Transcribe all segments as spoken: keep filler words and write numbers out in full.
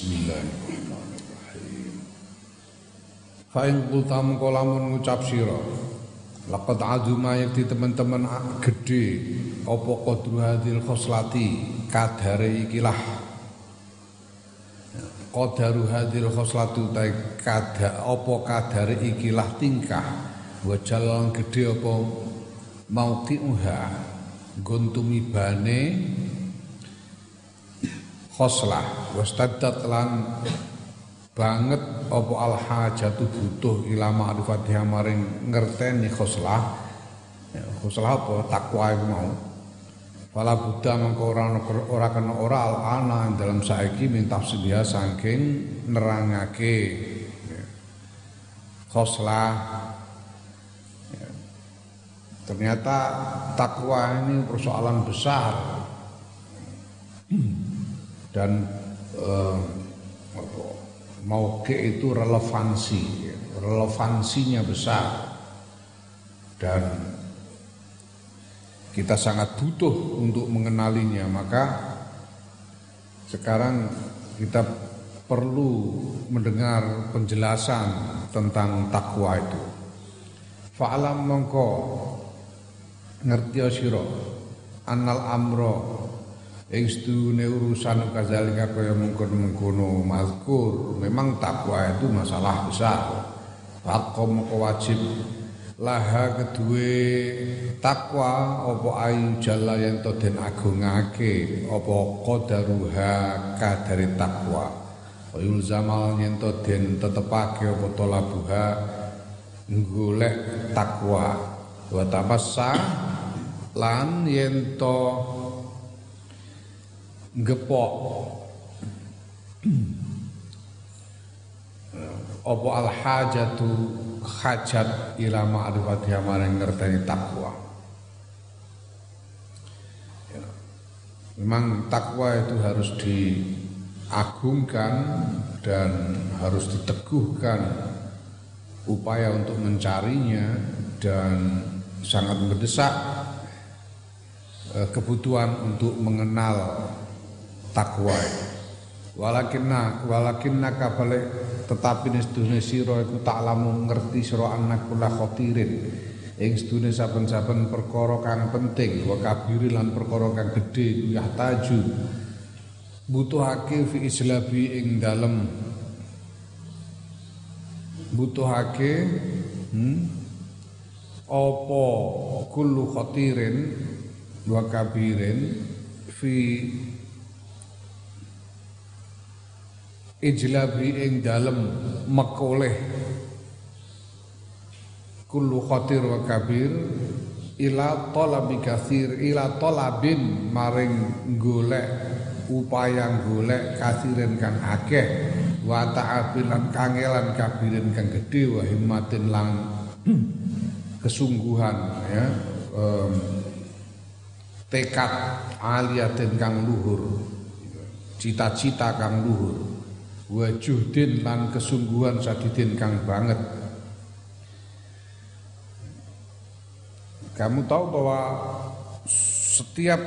Bismillahirrahmanirrahim. Fa'in qultam kolamun ngucap sira. Laqad azuma yakti teman-teman gede apa qadru hadil khoslati kadare ikilah. Qadaru hadil khoslatu ta kada apa kadare ikilah tingkah wajal gede apa mauqi'uha guntumibane khoslah wastaddat lan banget apa alhajatu butuh ila ma'rifatiha maring ngerteni khoslah ya, khoslah apa takwa iku mau fala buddha mengko ora ora kena ora alana dalam saiki minta sedia saking nerangake ya. Khoslah ya. Ternyata takwa ini persoalan besar dan eh, mau ke itu relevansi, relevansinya besar dan kita sangat butuh untuk mengenalinya. Maka sekarang kita perlu mendengar penjelasan tentang takwa itu. Fa'alam mongko ngertia sira annal amro ing sedune urusan kazalika kaya mengkono-mengkono mazkur memang takwa itu masalah besar. Takwa moko wajib laha kedue takwa apa ayu jalla yen to den agungake apa qadaruha kadare takwa ayul zamal yen to den tetepake apa talabuha golek takwa wa tamassa lan yen to gepok apa al-hajatu hajat ila ma'rifatiha maring ngerteni takwa. Memang takwa itu harus diagungkan dan harus diteguhkan upaya untuk mencarinya dan sangat mendesak kebutuhan untuk mengenal takwa. Walakinna walakinna ka balik tetapi nesdune sira iku taklamu ngerti sira annakula khatirin ing sedune saben-saben perkara kang penting wa kabiri lan perkara kang gedhe ya taju butuhake fi islabi ing dalem butuhake hmm, apa kullu khatirin wa kabirin fi ijlabi ing dalem mekoleh kullu khatir wa kabir ila talabi katsir ila talabin maring golek upaya golek kasiren kang akeh wa ta'abilan kangelan kabirin kang gedhe wa himmatin lang kesungguhan ya um, tekad aliyatin kang luhur cita-cita kang luhur wajuhdin lan kesungguhan sadidin kang banget. Kamu tahu bahwa setiap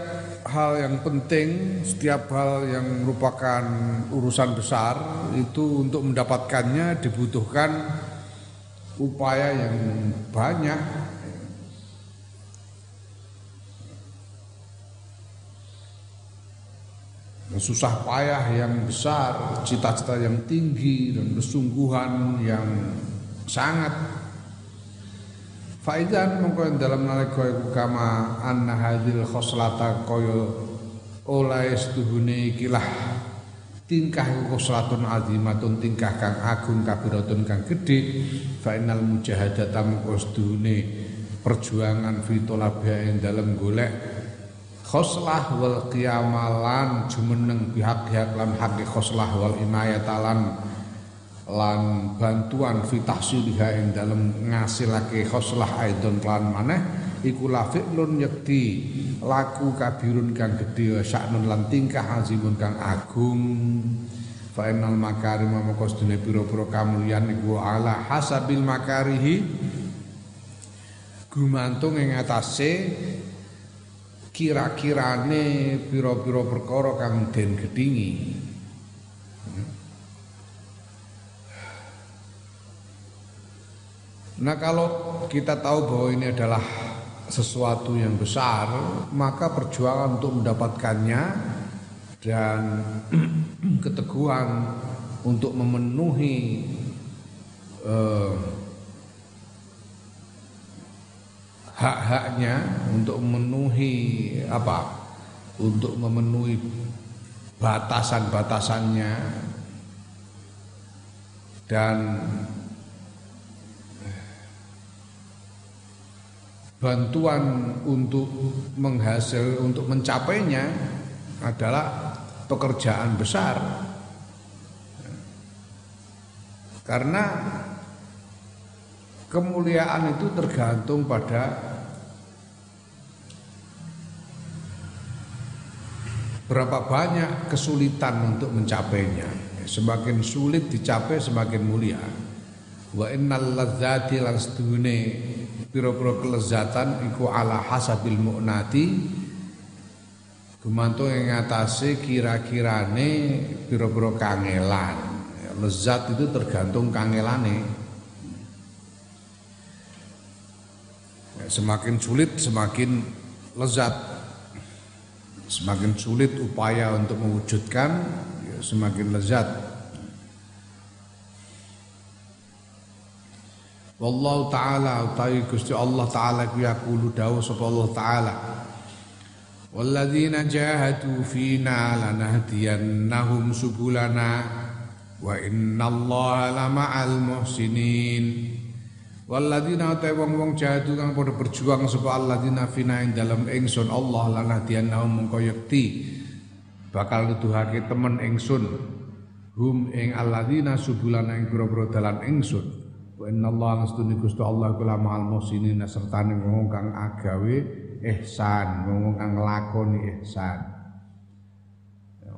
hal yang penting, setiap hal yang merupakan urusan besar itu untuk mendapatkannya dibutuhkan upaya yang banyak. Susah payah yang besar, cita-cita yang tinggi dan kesungguhan yang sangat. Faizan mengko dalam nalika iku kama anna hadil khoslata kaya oleh setuhune ikilah tingkah khoslatun azimatun tingkah kang agung kabiratun kang gedhe fa innal mujahadata mengko setuhune perjuangan fi talabiha ing dalem golek khoslah wal qiyamalan jumeneng pihak-pihak lan hakik khoslah wal inayatalan lan bantuan fi tahsiliha ing dalem ngasilake khoslah aidon lan maneh iku lafi'lun yakti laku kabirun kang gedhe sya'nun lan tingkah azimun kang agung fa innal makarima moko sedene pira-pira kamulyan iku ala hasabil makarihi gumantung ing atase kira-kirane pira-pira perkara kang den gedingi. Nah, kalau kita tahu bahwa ini adalah sesuatu yang besar, maka perjuangan untuk mendapatkannya dan keteguhan untuk memenuhi eh, hak-haknya, untuk memenuhi apa? Untuk memenuhi batasan-batasannya dan bantuan untuk menghasil, untuk mencapainya adalah pekerjaan besar. Karena kemuliaan itu tergantung pada berapa banyak kesulitan untuk mencapainya. Semakin sulit dicapai, semakin mulia. Wa innal ladzati lasdune, piro-piro kelezatan iku ala hasabil mu'nati, gumantung yang ngatasi kira-kirane piro-piro kangelan. Lezat itu tergantung kangelane. Semakin sulit semakin lezat, semakin sulit upaya untuk mewujudkan semakin lezat. Wallahu ta'ala ta'ala Gusti Allah ta'ala yaqulu dawu sapa Allah ta'ala, walladzina jahadu fina lanahdiyannahum subulana wa innallaha lama'al muhsinin. Walladzina ta'ala wong-wong jahadu kang padha berjuang sapa alladzina fina ing dalem ingsun Allah lanahdiyannahum mungko yekti bakal nuduhake temen ingsun hum ing alladzina subulana ing grobro dalan ingsun. Wa innallaha nastuni Gusti Allah kula ma'al muhsinin, sertane wong kang agawe ihsan, wong kang nglakoni ihsan.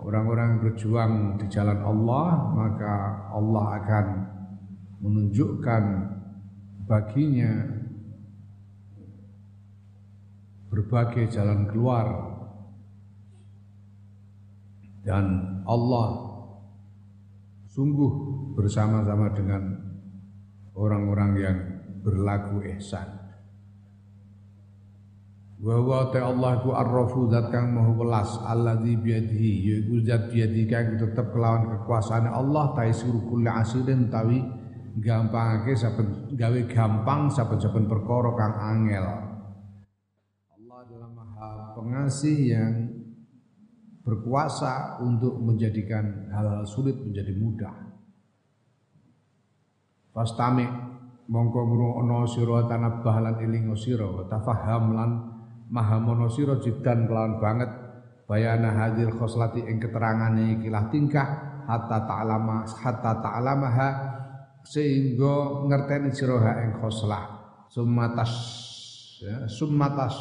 Orang-orang yang berjuang di jalan Allah, maka Allah akan menunjukkan baginya berbagai jalan keluar, dan Allah sungguh bersama-sama dengan orang-orang yang berlaku ihsan. Wa huwa ta'ala ku arrafu zat kang maha welas allazi biyadihi, yaiku zat biyadihi kang tetep kelawan kekuasaan Allah taisir kulli asirin tawi gampangake saben gawe gampang saben-saben perkara kang angel. Allah adalah Maha Pengasih yang berkuasa untuk menjadikan hal-hal sulit menjadi mudah. Pastami mongko ngruwono sira tanabbah lan elingo sira tafaham lan mahamono sira jidan kelawan banget bayana hadir khoslati ing keterangane ikilah tingkah hatta ta'lama hatta ta'lamaha sehingga ngerteni sira ha ing khoslah summatas ya summatas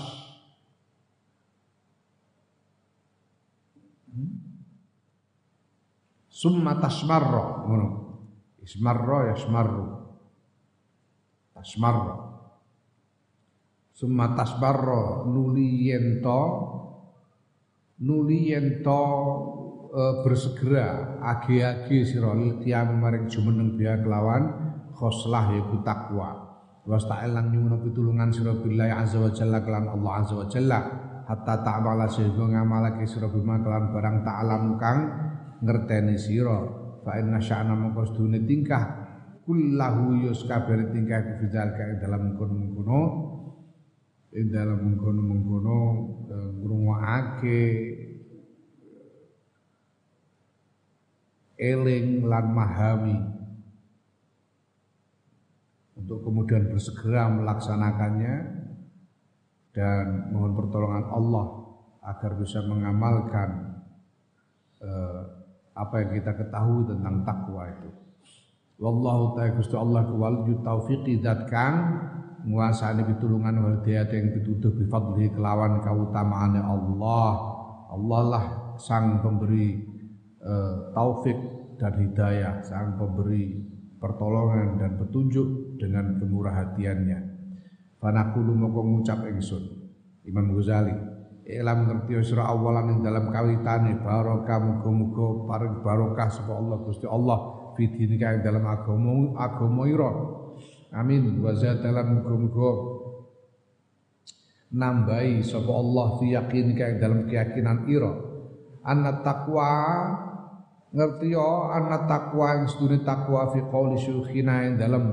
summatas marra ngono ismarro ya ismarro tasmarro summa tasbarro nuliyento nuliyento e, bersegera age-age sira letiam maring jumeneng biya kelawan khoslah yaiku takwa wasta'il lan nyuwun pitulungan sira billahi azza wa jalla kelan Allah azza wa jalla hatta ta'mala sehingga ngamalake sira bima kelan barang ta'alam kang ngerteni sira fa inna sya'na maqsudune tingkah kullahu yuskaber tingkah kebidal ka dalam mengkono-mengkono ing dalam mengkono-mengkono ngrungokake eling lan mahami untuk kemudian bersegera melaksanakannya dan mohon pertolongan Allah agar bisa mengamalkan eh, apa yang kita ketahui tentang takwa itu. Wallahu ta'ala Gusti Allah wal taufiqi zat kang nguasani pitulungan wal hidayat yang pituduh bi fadli kelawan kautamaane Allah. Allah lah sang pemberi uh, taufik dan hidayah, sang pemberi pertolongan dan petunjuk dengan kemurahatiannya. Fanaqulu moko ngucap ingsun Imam Ghazali, ilam ngerti sira awalan ing dalam kawitane barokah muga-muga paring barokah sapa Allah Gusti Allah fidini kae dalam agama agama ira Amin. Wa zadalam muga-muga nambahi sapa Allah diyakin kang dalam keyakinan ira. Anna taqwa ngerti yo anna taqwa ing sedune taqwa fi qauli syukhina ing dalam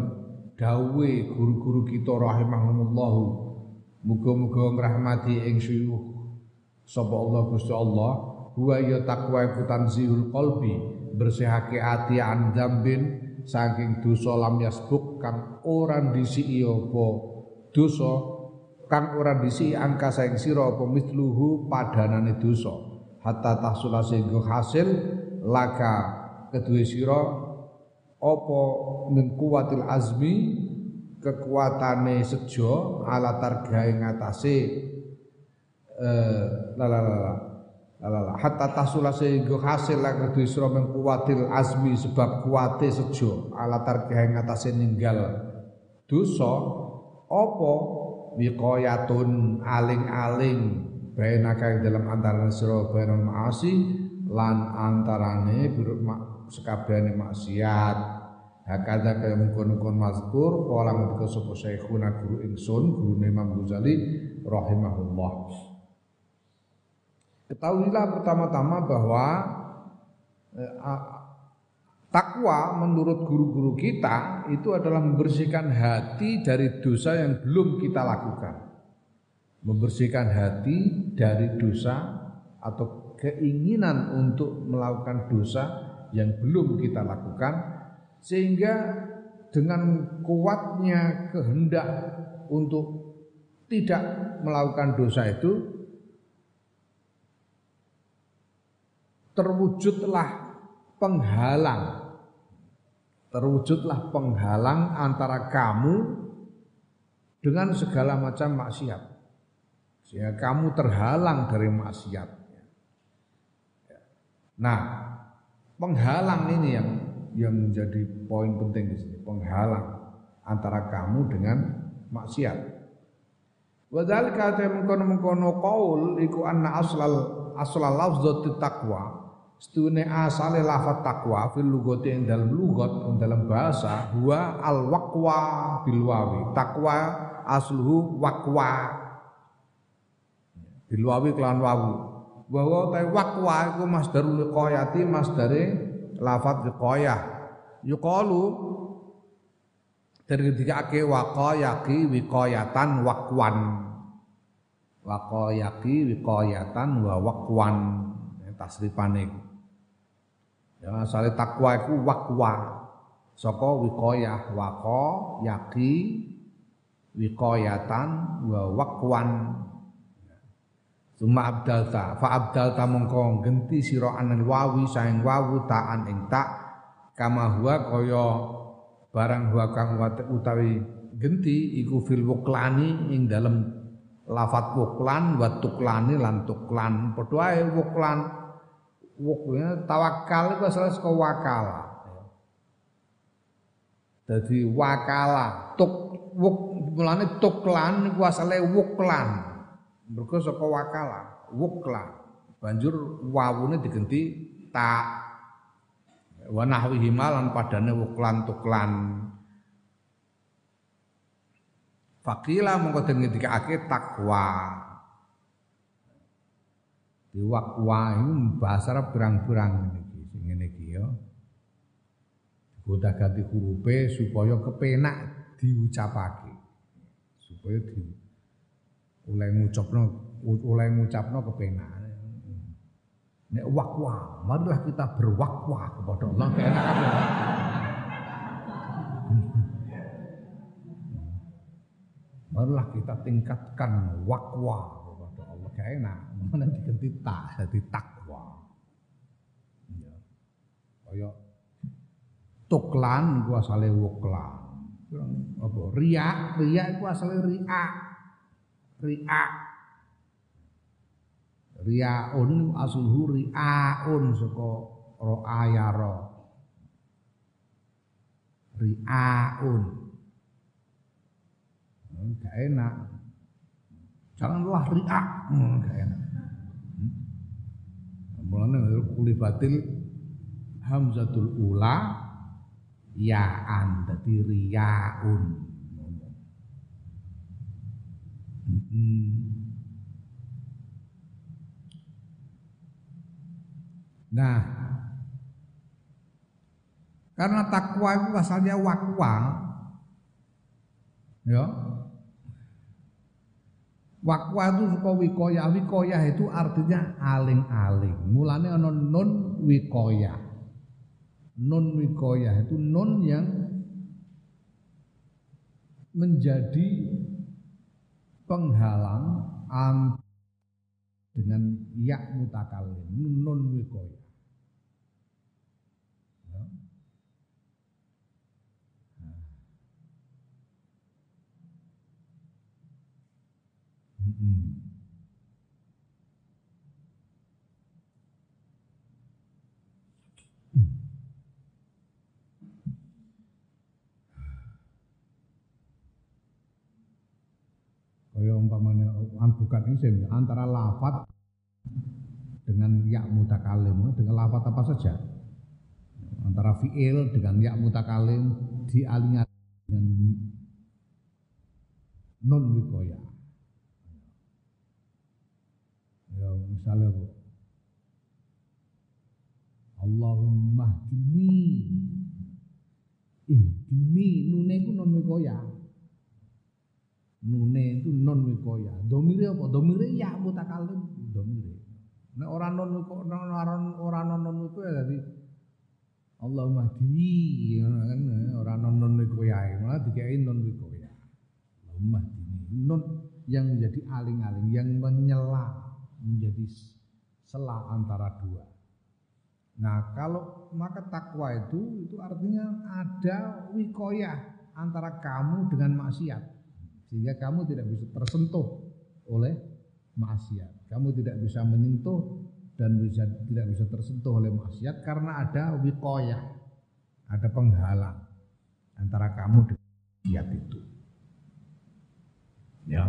dawe guru-guru kita rahimahumullah. Muga-muga ngrahmati ing syuyuh sapa Allah Gusti Allah. Huwa ya taqwa iku tanzihul qalbi bersihake ati an dzambin saking dosa lam yasbuk kang ora dhisiki apa dosa kang ora dhisiki angka saing sira apa misluhu padanane dosa hatta tahsula sehingga hasil laka kedue sira apa min kuwatil azmi kekuatane sejo ala targae ngatasé la la la hatta tahsula sehingga hasil lan kedisra mengkuwatil azmi sebab kuwate sejo ala targahe ngatasé ninggal dosa apa wiqayatun aling-aling baina kae dalam antara sira bainal maasi lan antarane biruk sekabehane maksiat hakadha kaya mengkon-kon mazkur kala ngendika sapa syekhuna guru ingsun gurune Imam Ghazali rahimahullah. Ketahuilah pertama-tama bahwa eh, ah, takwa menurut guru-guru kita itu adalah membersihkan hati dari dosa yang belum kita lakukan. Membersihkan hati dari dosa atau keinginan untuk melakukan dosa yang belum kita lakukan, sehingga dengan kuatnya kehendak untuk tidak melakukan dosa itu terwujudlah penghalang terwujudlah penghalang antara kamu dengan segala macam maksiat, sehingga kamu terhalang dari maksiat. Nah, penghalang ini yang yang menjadi poin penting di sini, penghalang antara kamu dengan maksiat. Wa dzalika mengkono-mengkono qaul iku anna aslal aslal lafzati taqwa stune asale lafat taqwa fil lugati ing dalam lugat ing dalam bahasa huwa al waqwa bil wawi taqwa asluhu waqwa bil wawi kelawan wawu wa wa ta waqwa iku masdarul qoyati masdare lafat qoyah yuqalu terjadiake waqayaqi wiqayatan waqwan waqayaqi wiqayatan wa waqwan tasrifane. Ya, asale takwa iku waqwa saka wiqayah waqa yaqi wiqayatan wa waqwan summa abdalta fa abdalta mongko genti sira anil wawi saeng wawu ta'an ing tak kama huwa kaya barang huwa kang utawi genti iku fil wuqlani ing dalem lafat wuqlan wa tuqlani lan tuqlan padha ae wuqlan Wuknya tawakal itu asalnya suka wakala. Jadi wakala tuk wuk mulane tuklan itu asalnya wuklan. Mergo suka wakala wuklan. Banjur wawune diganti tak wa nahwihi malan padane wuklan tuklan. Faqila mongko den ngendikake takwa. Diwakwa ini bahasa Arab berang-berang ngene iki ya. Digonta-ganti hurufe supaya kepenak diucapake. Supaya di oleh ngucapno oleh ngucapno kepenak. Nek wakwa, marilah kita berwakwa kepada Allah. Marilah kita tingkatkan wakwa. Gak enak, mana diganti tak, jadi takwa. Ya. Kaya tuklan iku asale wuklan. Apa riak, riak iku asale riak. Riak. Riaun asulhu riaun saka ra'ayara. Riaun. Gak enak. Janganlah riak, enggak hmm, enak. Mulanya hmm. Kulibatil hamzatul ula ya'an, jadi ria'un. Hmm. Nah, karena takwa itu asalnya wakwa, ya. Wakwa itu suka wikoyah, wikoyah itu artinya aling-aling. Mulanya ada nun wikoyah. Nun wikoyah itu nun yang menjadi penghalang antara dengan ya mutakalim, nun wikoyah. Hmm. Kaya umpamanya bukan isim antara lafaz dengan ya mutakalim, dengan lafaz apa saja, antara fiil dengan ya mutakalim dialihkan dengan nun wikoyah. Ya, misalnya bu, Allahumma hdini, ihdini, nune itu non wikoyah, nune itu non wikoyah. Domire apa? Domire ya mutakalim, domire. Nah, orang non wikoyah, orang orang non wikoyah tadi, Allahumma hdini, kan? Orang non wikoyah, malah dikirain non wikoyah. Allahumma hdini, non yang menjadi aling-aling, yang menyela, menjadi sela antara dua. Nah, kalau maka takwa itu itu artinya ada wikoyah antara kamu dengan maksiat, sehingga kamu tidak bisa tersentuh oleh maksiat. Kamu tidak bisa menyentuh dan bisa tidak bisa tersentuh oleh maksiat karena ada wikoyah, ada penghalang antara kamu dengan maksiat itu. Ya.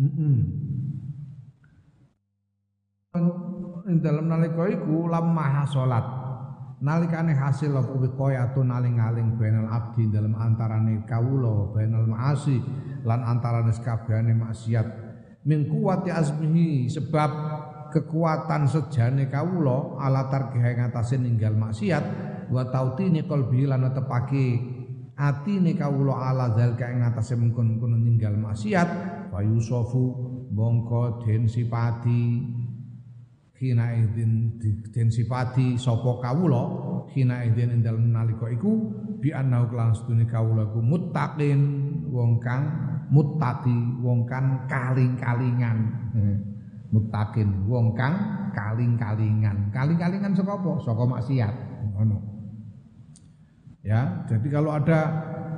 Mm-mm. Ing dalam nalika iku lamah salat nalikane hasil apa wikoyatu naling-aling bainal abdi dalam antarane kawula bainal maasi lan antarane sakabehane maksiat min kuwati azmihi sebab kekuatan sejane kawula ala targih ngatasi ninggal maksiat wa tautini qalbi lan tepake atine kawula ala zalika ngatasi mengkon-mengkon ninggal maksiat fayusofu mongko den sipati kina idin densipati sapa kawula kina idin dalem nalika iku bi anna klansune kawula ku muttaqin wong kang muttaqi wong kang kaling-kalingan muttaqin wong kang kaling-kalingan kaling-kalingan saka apa saka maksiat ngono ya. Jadi kalau ada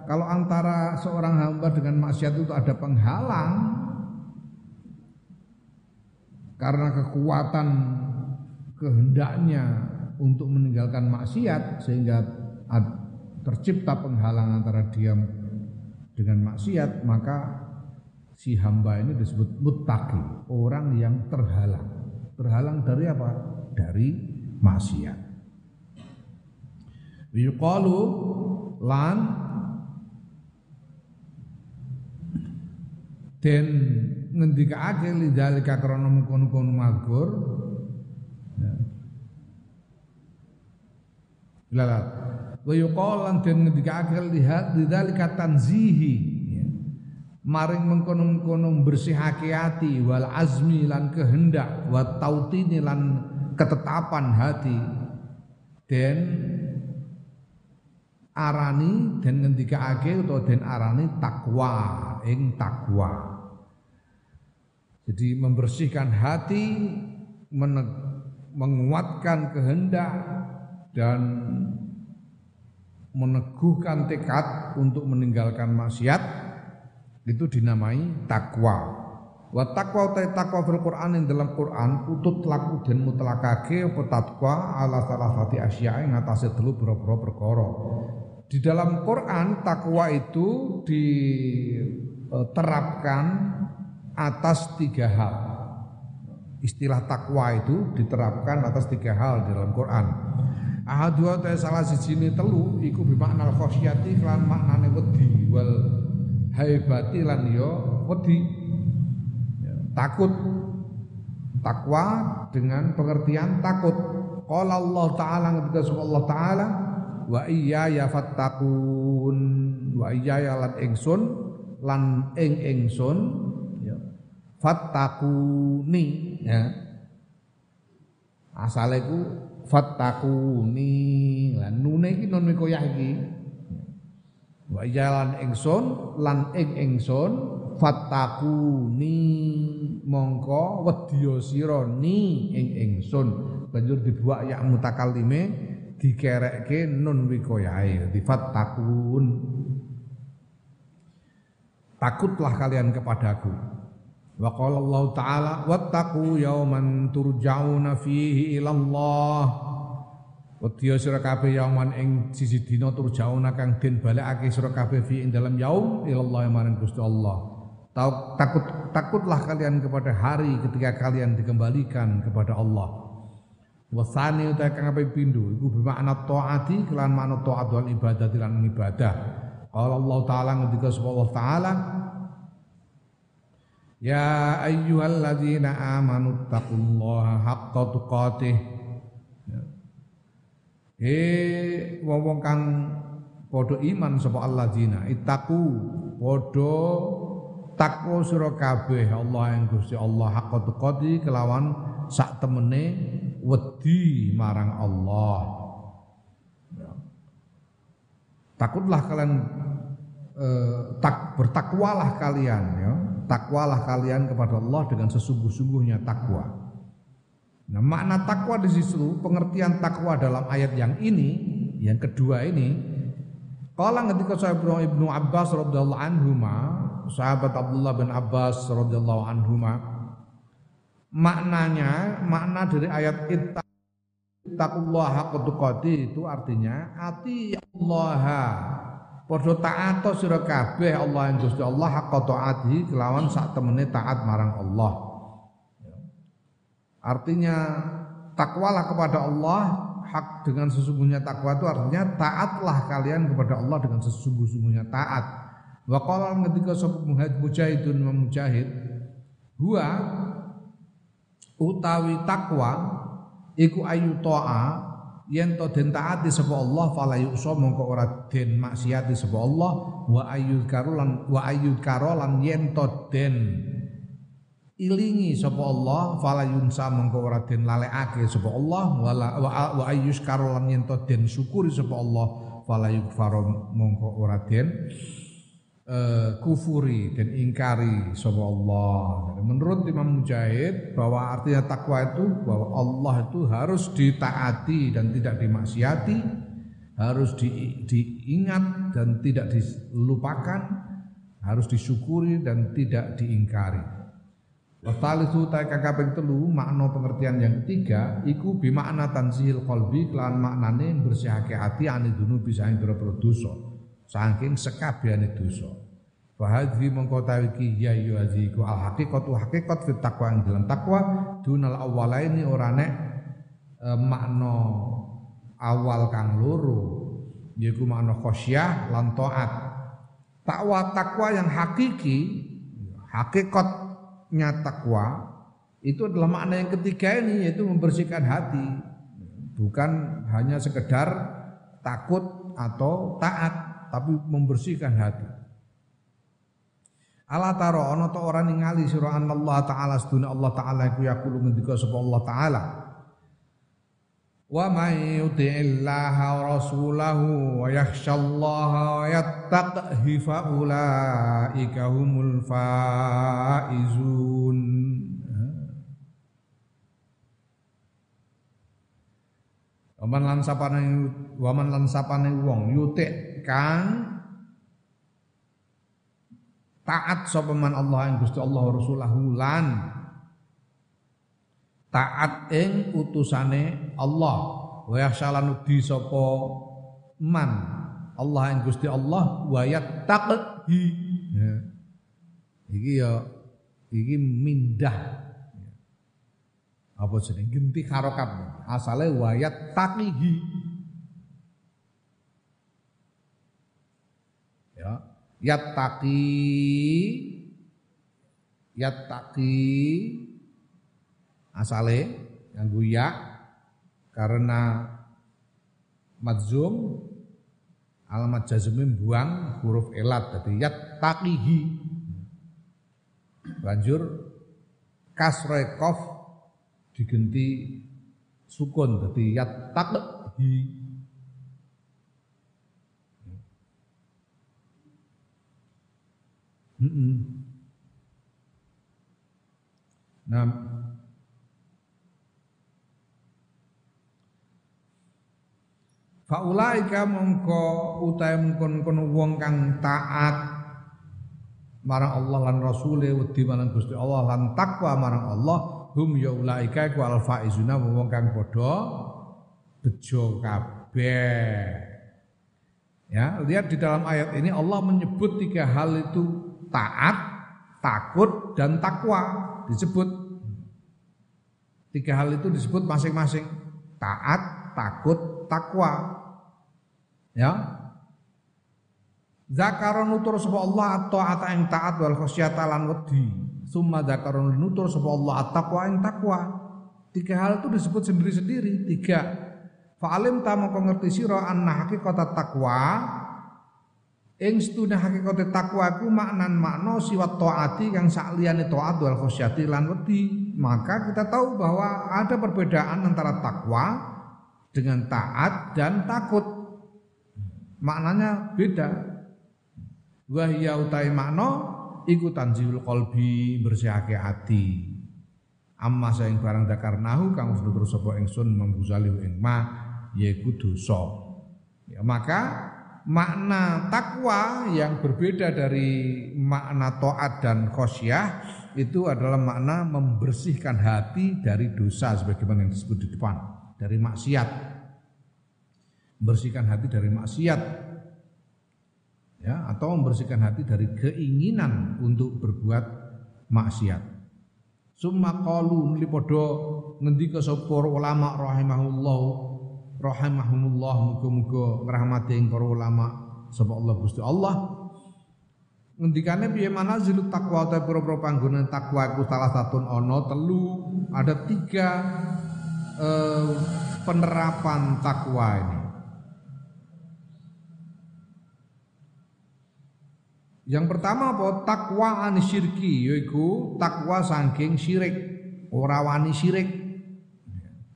kalau antara seorang hamba dengan maksiat itu ada penghalang karena kekuatan kehendaknya untuk meninggalkan maksiat sehingga tercipta penghalang antara dia dengan maksiat, maka si hamba ini disebut muttaqi, orang yang terhalang. Terhalang dari apa? Dari maksiat. Yuqalu lan den ngendika ake lidhalika krana mengkono-kono maghur lala wa yuqalan den ngendika ake lidhalika tanzihi maring mengkono-kono bersihake hati wal azmi lan kehendak wa tautini lan ketetapan hati den arani den ngendika ake utawa den arani takwa ing takwa. Jadi membersihkan hati, menguatkan kehendak dan meneguhkan tekad untuk meninggalkan maksiat itu dinamai takwa. Wa taqwa ta taqwa fil Qur'an ing dalam Qur'an utut laku den mutlakake apa takwa ala salafati asya'i ngatasi telu boro-boro perkara. Di dalam Qur'an takwa itu diterapkan atas tiga hal. Istilah takwa itu diterapkan atas tiga hal dalam Quran. Ahadua ta salah siji ne telu iku bimakna khosyati lan maknane wedi wal haibati lan ya wedi Takut, takwa dengan pengertian takut. Qala Allah Ta'ala, ketika sungguh Allah Ta'ala, wa iyaya fattaqun, wa iyaya lan ingsun, lan ing ingsun fattaquni, ya. Asale iku fattaquni, lan nune iki non mikoyah iki. Wa jalan ingsun lan ing ingsun fattaquni, mongko wedya sira ni ing ingsun. Banjur dibuak ya mutakallime dikerekke nun wikoyahe di fattaqun, takutlah kalian kepadaku. Wa qala Allah Ta'ala wattaqu yawman turja'una fihi ila Allah. Wedya sira kabeh yauman ing siji dina turjauna kang den balekake sira kabeh fi ing dalam yaum ilallahi maring Gusti Allah. Takut takutlah kalian kepada hari ketika kalian dikembalikan kepada Allah. Wasani uta kang ape pindho iku bimakna taati kelan manut taat lan ibadah lan ibadah. Qala Allah Ta'ala, ngendika sapa Allah Ta'ala, ya ayyuhalladzina amanu taqullaha haqqa tuqatih. Eh, wong-wong kang padha iman sapa alladzina ittaqu, padha takwa sira kabeh Allah ing Gusti Allah haqqa tuqati, kelawan sak temene wedi marang Allah. Takutlah kalian, eh, tak bertakwalah kalian, ya. Takwalah kalian kepada Allah dengan sesungguh-sungguhnya takwa. Nah, makna takwa di situ, pengertian takwa dalam ayat yang ini, yang kedua ini. Qala ketika sahabat Ibnu Abbas radhiyallahu anhuma, sahabat Abdullah bin Abbas radhiyallahu anhuma, maknanya, makna dari ayat ittaqullaha haqqa tuqatih itu artinya ati Allah, padha taat sira kabeh Allah ing Gusti Allah haqqa taatihi, kelawan sak temene taat marang Allah. Artinya takwalah kepada Allah hak dengan sesungguhnya takwa itu artinya taatlah kalian kepada Allah dengan sesungguh-sungguhnya taat. Wa qala ketika sapa Mujahid bin Mujahid, huwa utawi takwa iku ayu ta'a, yen to den taati sapa Allah fala yu'sa, mongko ora den maksiati sapa Allah, wa ayu karolan wa ayu karolan yen to den ilingi sapa Allah fala yunsa, mongko ora den lalekake sapa Allah, wala wa ayyus karolan yen to den syukuri sapa Allah fala yukfaru, mongko ora den uh, kufuri den ingkari sapa Allah. Menurut Imam Mujahid, bahwa artinya takwa itu bahwa Allah itu harus ditaati dan tidak dimaksiati, harus di, diingat dan tidak dilupakan, harus disyukuri dan tidak diingkari. Wasalis utai kakapeng telu, makna pengertian yang ketiga iku bimakna tansihil qalbi, kelawan maknane bersihake ati ane dunubi saking boro-boro dosa, saking sekabehane dosa. Fa hadzi mongko tawiki ya yuaziku al haqiqatu haqiqat fit taqwa, ing dalam takwa dunal awalaini ora nek e, makna awal kang loro yaiku makna khosyah lan taat. Takwa takwa yang hakiki, hakikat nyata takwa itu adalah makna yang ketiga ini, yaitu membersihkan hati, bukan hanya sekedar takut atau taat, tapi membersihkan hati. Ala taro ana ta ora ningali sira Allah Ta'ala seduna Allah Ta'ala iku yaqulu, ngendika sapa Allah Ta'ala, wa may yuti'illaha wa rasulahu wa yakhshallaha wa yattaqihi fa ulaika humul faizun. Waman lan sapane waman lan sapane wong yutik kang taat sapa man Allah ing Gusti Allah rasulahu, lan taat ing utusane Allah, wa yashalan di sapa man Allah ing Gusti Allah, wa yattaqi, ya. Iki ya iki mindah apa jeneng genti harokat, asale wa yattaqihi, ya yattaqi yattaqi asale nganggo ya karena majzum alamat jazmi buang huruf elat dadi yattaqihi. Banjur kasra qaf diganti sukun dadi yattaqihi. Mm-mm. Nah, faulaika mongko utahe mengkon-kono wong kang taat marang Allah lan Rasule wedi marang Gusti Allah lan takwa marang Allah hum ya ulaika iku al faizuna wong kang padha bejo kabeh. Ya, lihat di dalam ayat ini Allah menyebut tiga hal itu: taat, takut, dan takwa. Disebut tiga hal itu disebut masing-masing: taat, takut, takwa. Ya, zakaron nutur sapa Allah at-ta'ata ing taat wal khosyata lan wedi. Summa zakaron nutur sapa Allah at-taqwa ing takwa. Tiga hal itu disebut sendiri-sendiri. Tiga. Fa'alim ta mongko ngerti sira anna haqiqata taqwa. Ing setune hakikate takwa ku maknan makna siwat taati kang sakliyane taat wal khosyati lan wedi. Maka kita tahu bahwa ada perbedaan antara takwa dengan taat dan takut. Maknanya beda. Wa hiya utai makna iku tanzilul qalbi bersihake ati. Amma saing barang dakarnahu kang nutur sapa ingsun membuzali ing ma yaiku dosa. Ya maka makna takwa yang berbeda dari makna taat dan khosyah itu adalah makna membersihkan hati dari dosa sebagaimana yang disebut di depan, dari maksiat, membersihkan hati dari maksiat, ya, atau membersihkan hati dari keinginan untuk berbuat maksiat. Summa qalu nuli padha ngendika sapa ulama rahimahullah rahimahumullah muga-muga ngrahmati ing para ulama sapa Allah Gusti Allah ngendikane piye manazilut taqwa ta pira-pira panggonan takwa iku salah satun ana telu ada tiga eh, penerapan takwa ini. Yang pertama apa takwa an syirki yaiku takwa saking syirik ora wani syirik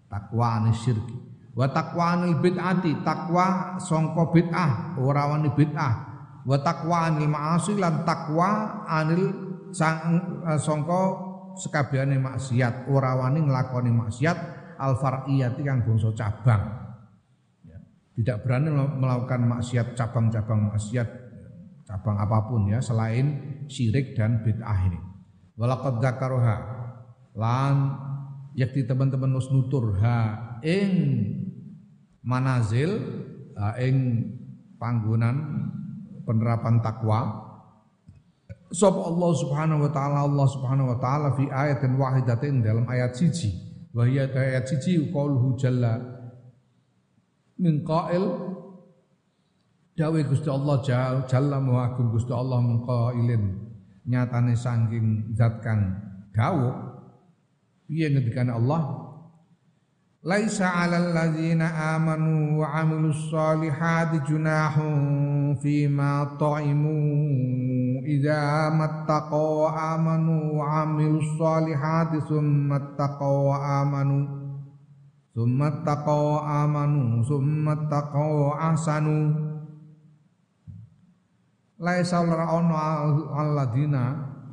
takwa an syirki. Wa taqwaanil bid'ati takwa songko bid'ah ora wani bid'ah. Wa taqwaanil ma'asi lan takwa anil songko sekabehane maksiat ora wani nglakoni maksiat al far'iyati kang bangsa cabang. Tidak berani melakukan maksiat cabang-cabang maksiat cabang apapun ya selain syirik dan bid'ah ini. Wa laqad dzakaroha lan yakti teman-teman nus nutur ha ing manazil ing panggonan penerapan takwa sapa Allah Subhanahu wa taala Allah Subhanahu wa taala fi ayatin wahidatin dalam ayat siji wa hiya ayat siji qauluhu jalla min qail dawe Gusti Allah jalla maha agung Gusti Allah min qailin nyatane saking zat kang dawuh piye ngendikane Allah laisa 'alal ladzina amanu wa 'amilus solihati junahun fima ta'imu idza mattaqaw amanu wa 'amilus solihati summa taqaw amanu summa taqaw amanu summa taqaw ahsanu laisa la'ana 'alal ladzina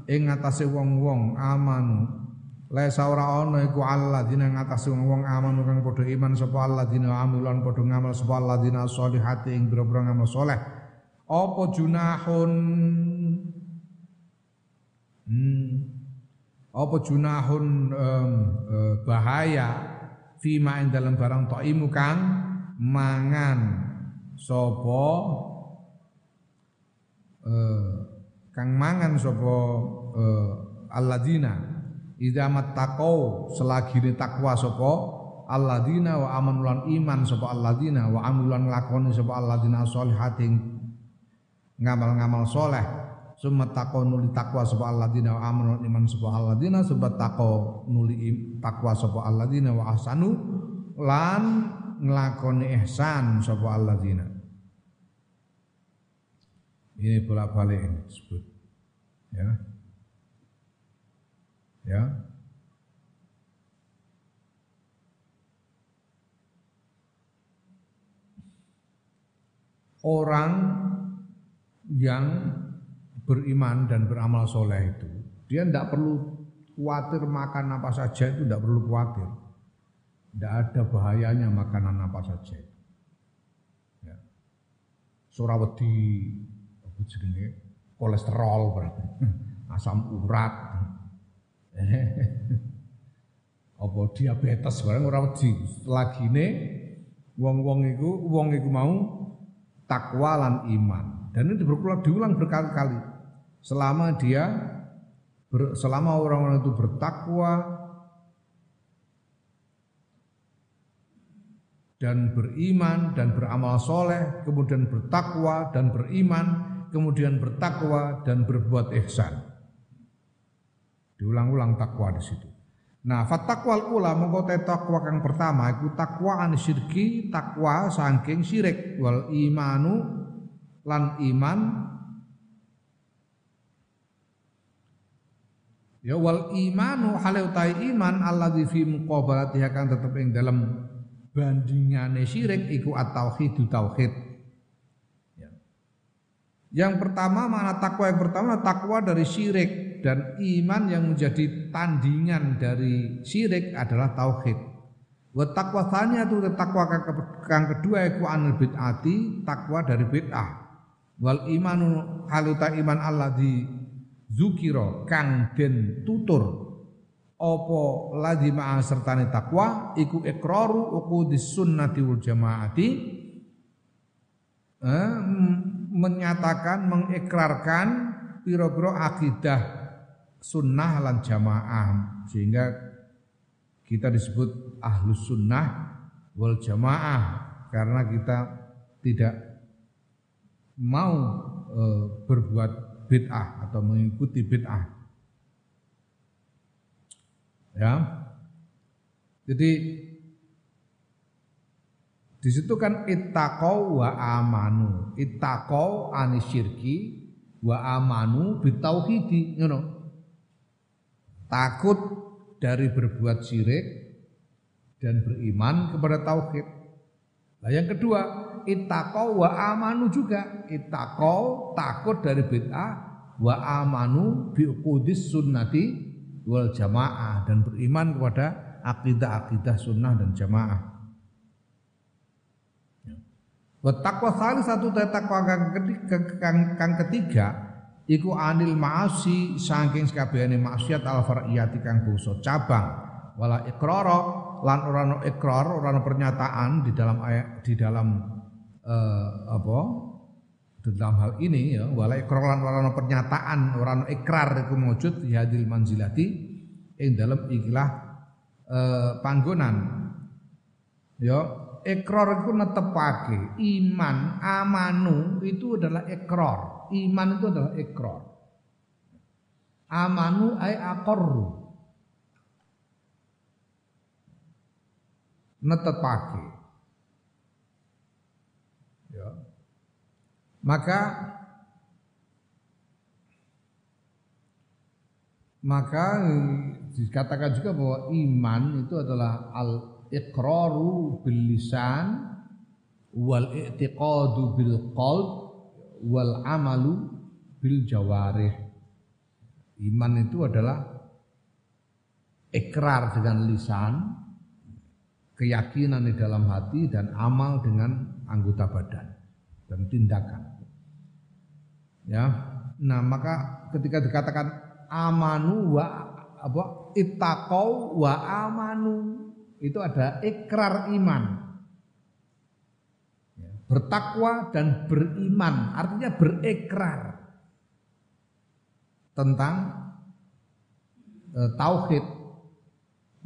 ing atase wong-wong amanu laisa ora ana iku alladzina ngatasi wong-wong aman kang padha iman sapa alladzina amilan padha ngamal sapa alladzina sholihati ing boro-boro ngamal saleh apa junahun hmm. apa junahun um, uh, bahaya fima ing dalam barang taimu kang mangan sapa uh, kang mangan sapa uh, alladzina idza mattaqau selagine takwa sapa alladzina wa amanulan iman sapa alladzina wa amanulan lakoni sapa alladzina sholihati ngamal-ngamal soleh summa taqaw nuli taqwa sapa alladzina amanu iman sapa alladzina summa taqaw nuli taqwa sapa alladzina wa ahsanu lan nglakoni ihsan sapa alladzina. Ini bolak-balik disebut ya. Ya. Orang yang beriman dan beramal soleh itu, dia tidak perlu khawatir makan apa saja itu tidak perlu khawatir, tidak ada bahayanya makanan apa saja itu. Ya. Surawati, kolesterol berarti, asam urat, apa diabetes barang surawati. Lagi nih, wong-wong itu, wong itu mau takwa lan iman, dan ini berulang diulang berkali-kali. Selama dia, ber, selama orang-orang itu bertakwa dan beriman dan beramal soleh, kemudian bertakwa dan beriman, kemudian bertakwa dan berbuat ihsan. Diulang-ulang takwa di situ. Nah, fatakwal ula mongko te takwa kang pertama iku takwa an syirki, takwa saking syirik, wal imanu lan iman ya wal imanu hale utai iman alladzi fi muqabalati kang tetep ing dalem bandingane syirik iku at-tauhid tauhid. Ya. Yang pertama makna takwa yang pertama takwa dari syirik, dan iman yang menjadi tandingan dari syirik adalah tauhid. Wa taqwa tsaniya tu takwa kang kedua iku anil bid'ati, takwa dari bid'ah. Wal imanu haluta iman alladzi dzukira kang den tutur apa ladzi ma'a sertane takwa iku iqraru uqudis sunnati wal jamaati, eh, menyatakan mengikrarkan pira-pira akidah sunnah lan jamaah, sehingga kita disebut ahlus sunnah wal jamaah karena kita tidak mau e, berbuat bid'ah atau mengikuti bid'ah. Ya, jadi di situ kan ittaqau wa amanu, ittaqau anisyirki wa amanu bitauhidi, you know. Takut dari berbuat syirik dan beriman kepada tauhid. Nah, yang kedua, ittaqau wa amanu juga. Ittaqau takut dari bid'ah, wa amanu biuqudis sunnati wal jamaah, dan beriman kepada akidah-akidah sunnah dan jamaah. Wa taqwa salisatu ta taqwa kang ketiga iku anil ma'asi saking sekabehane maksiat al-far'iyati kang bangsa cabang, wala iqrara lan ora ana ikrar, ora ana pernyataan di dalam ayat, di dalam eh, apa di dalam hal ini ya, wala iqrar lan ora ana pernyataan, ora ana ikrar iku mujud hadil manzilati ing dalam ikilah eh, panggonan ya. Ikrar iku netepake, iman amanu itu adalah ikrar. Iman itu adalah ikrar. Amanu ay aqarru, netepake ya. Maka Maka dikatakan juga bahwa iman itu adalah al-iqraru bil-lisan wal-i'tiqadu bil-qalb wal amalu bil jawarih. Iman itu adalah ikrar dengan lisan, keyakinan di dalam hati, dan amal dengan anggota badan dan tindakan. Ya, nah maka ketika dikatakan amanu wa apa ittaqau wa amanu itu ada ikrar iman. Bertakwa dan beriman artinya berikrar tentang e, tauhid,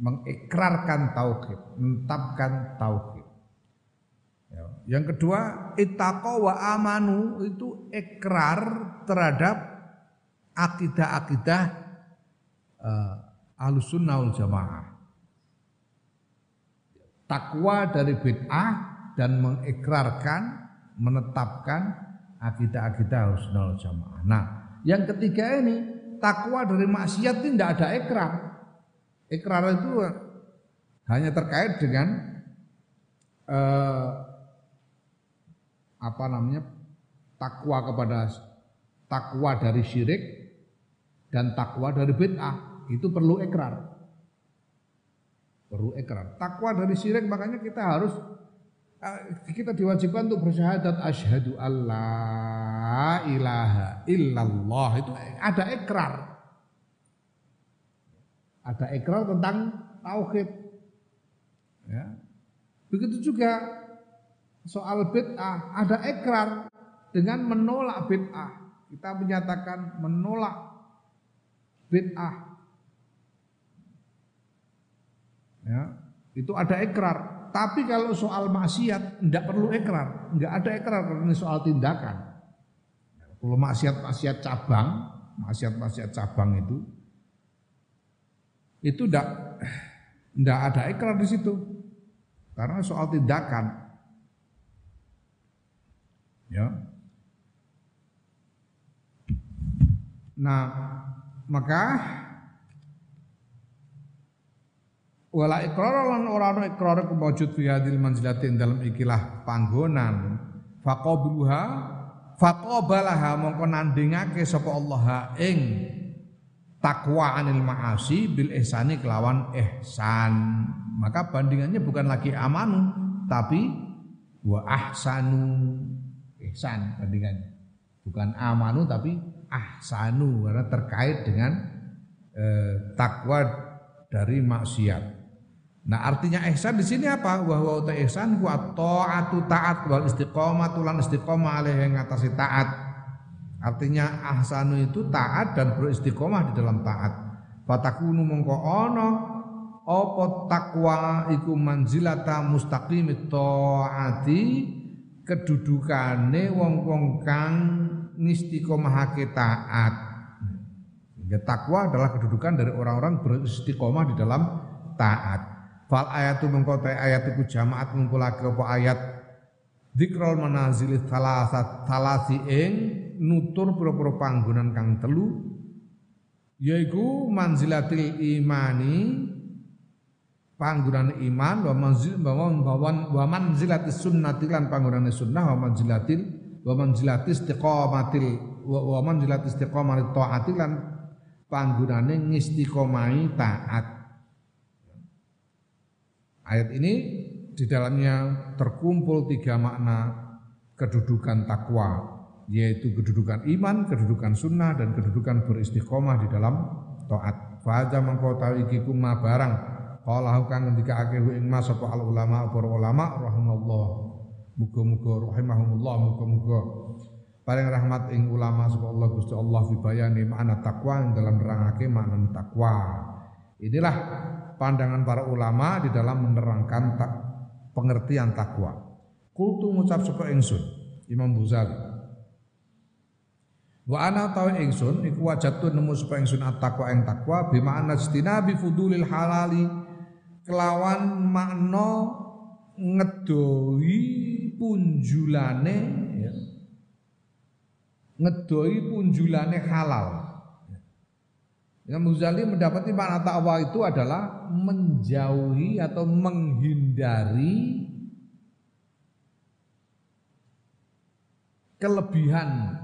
mengikrarkan tauhid, menetapkan tauhid. Ya. Yang kedua, ittaqau wa amanu itu ikrar terhadap akidah-akidah uh, Ahlussunnah wal Jamaah. Takwa dari bid'ah dan mengikrarkan, menetapkan akidah-akidah Ahlussunnah wal Jamaah. Nah, yang ketiga ini, takwa dari maksiat ini tidak ada ikrar. Ikrar itu hanya terkait dengan eh, apa namanya takwa kepada takwa dari syirik dan takwa dari bid'ah itu perlu ikrar, perlu ikrar. Takwa dari syirik makanya kita harus kita diwajibkan untuk bersyahadat asyhadu alla ilaha illallah, itu ada ikrar, ada ikrar tentang tauhid. Ya. Begitu juga soal bid'ah, ada ikrar dengan menolak bid'ah. Kita menyatakan menolak bid'ah. Ya, itu ada ikrar. Tapi kalau soal maksiat tidak perlu ikrar, enggak ada ikrar karena soal tindakan. Kalau maksiat-maksiat cabang, maksiat-maksiat cabang itu itu enggak enggak ada ikrar di situ. Karena soal tindakan. Ya. Nah, maka wala iqrar lan ora ana iqrar mawjud fi hadil manzilatin dalam ikilah panggonan faqabluha faqabalaha mongko nandingake sapa Allah ing takwa anil ma'asi bil ihsani kelawan ihsan. Maka bandingannya bukan lagi amanu tapi wa ahsanu. Ihsan bandingannya bukan amanu tapi ahsanu karena terkait dengan eh, takwa dari maksiat. Nah, artinya ihsan di sini apa? Wa huwa ta ihsan wa taatu taat wal istiqamatu lan istiqamah alaihi ngatasi taat. Artinya ahsanu itu taat dan beristiqamah di dalam taat. Fatakunu mongko ana apa takwa iku manzilata mustaqimit taati kedudukane wong-wong kang ngistiqomahake taat. Ya, takwa adalah kedudukan dari orang-orang beristiqomah di dalam taat. Fal ayatu mengkotai ayatiku jamaat ngumpulake apa ayat dzikrul manazil thalasat thalasi ing nutur pira-pira panggonan kang telu yaiku manzilatil imani pangguran iman wa manzil wa manzilatis sunnati lan pangguran sunnah wa manzilatil wa manzilatis istiqamatil wa manzilatis istiqamatit taati lan panggurane ngistiqomai taat. Ayat ini di dalamnya terkumpul tiga makna kedudukan takwa, yaitu kedudukan iman, kedudukan sunnah, dan kedudukan beristiqomah di dalam taat. Fahaja mengkotau ikikum ma barang Allah kang ngendikake ing mas apa al ulama para ulama rahimallah muga-muga rahimahumullah muga-muga paring rahmat ing ulama sapa Allah Gusti Allah fi bayani makna takwa ing dalam nerangake makna takwa. Inilah pandangan para ulama di dalam menerangkan tak, pengertian takwa. Kultu ngucap sapa ingsun Imam Ghazali wa ana tawe ingsun iku wajatun nemu sapa ingsun at-taqwa ing takwa bi ma'na istinabi fudulil halali kelawan makna ngedoi punjulane ya. Ngedoi punjulane halal. Imam Ghazali mendapati makna takwa itu adalah menjauhi atau menghindari kelebihan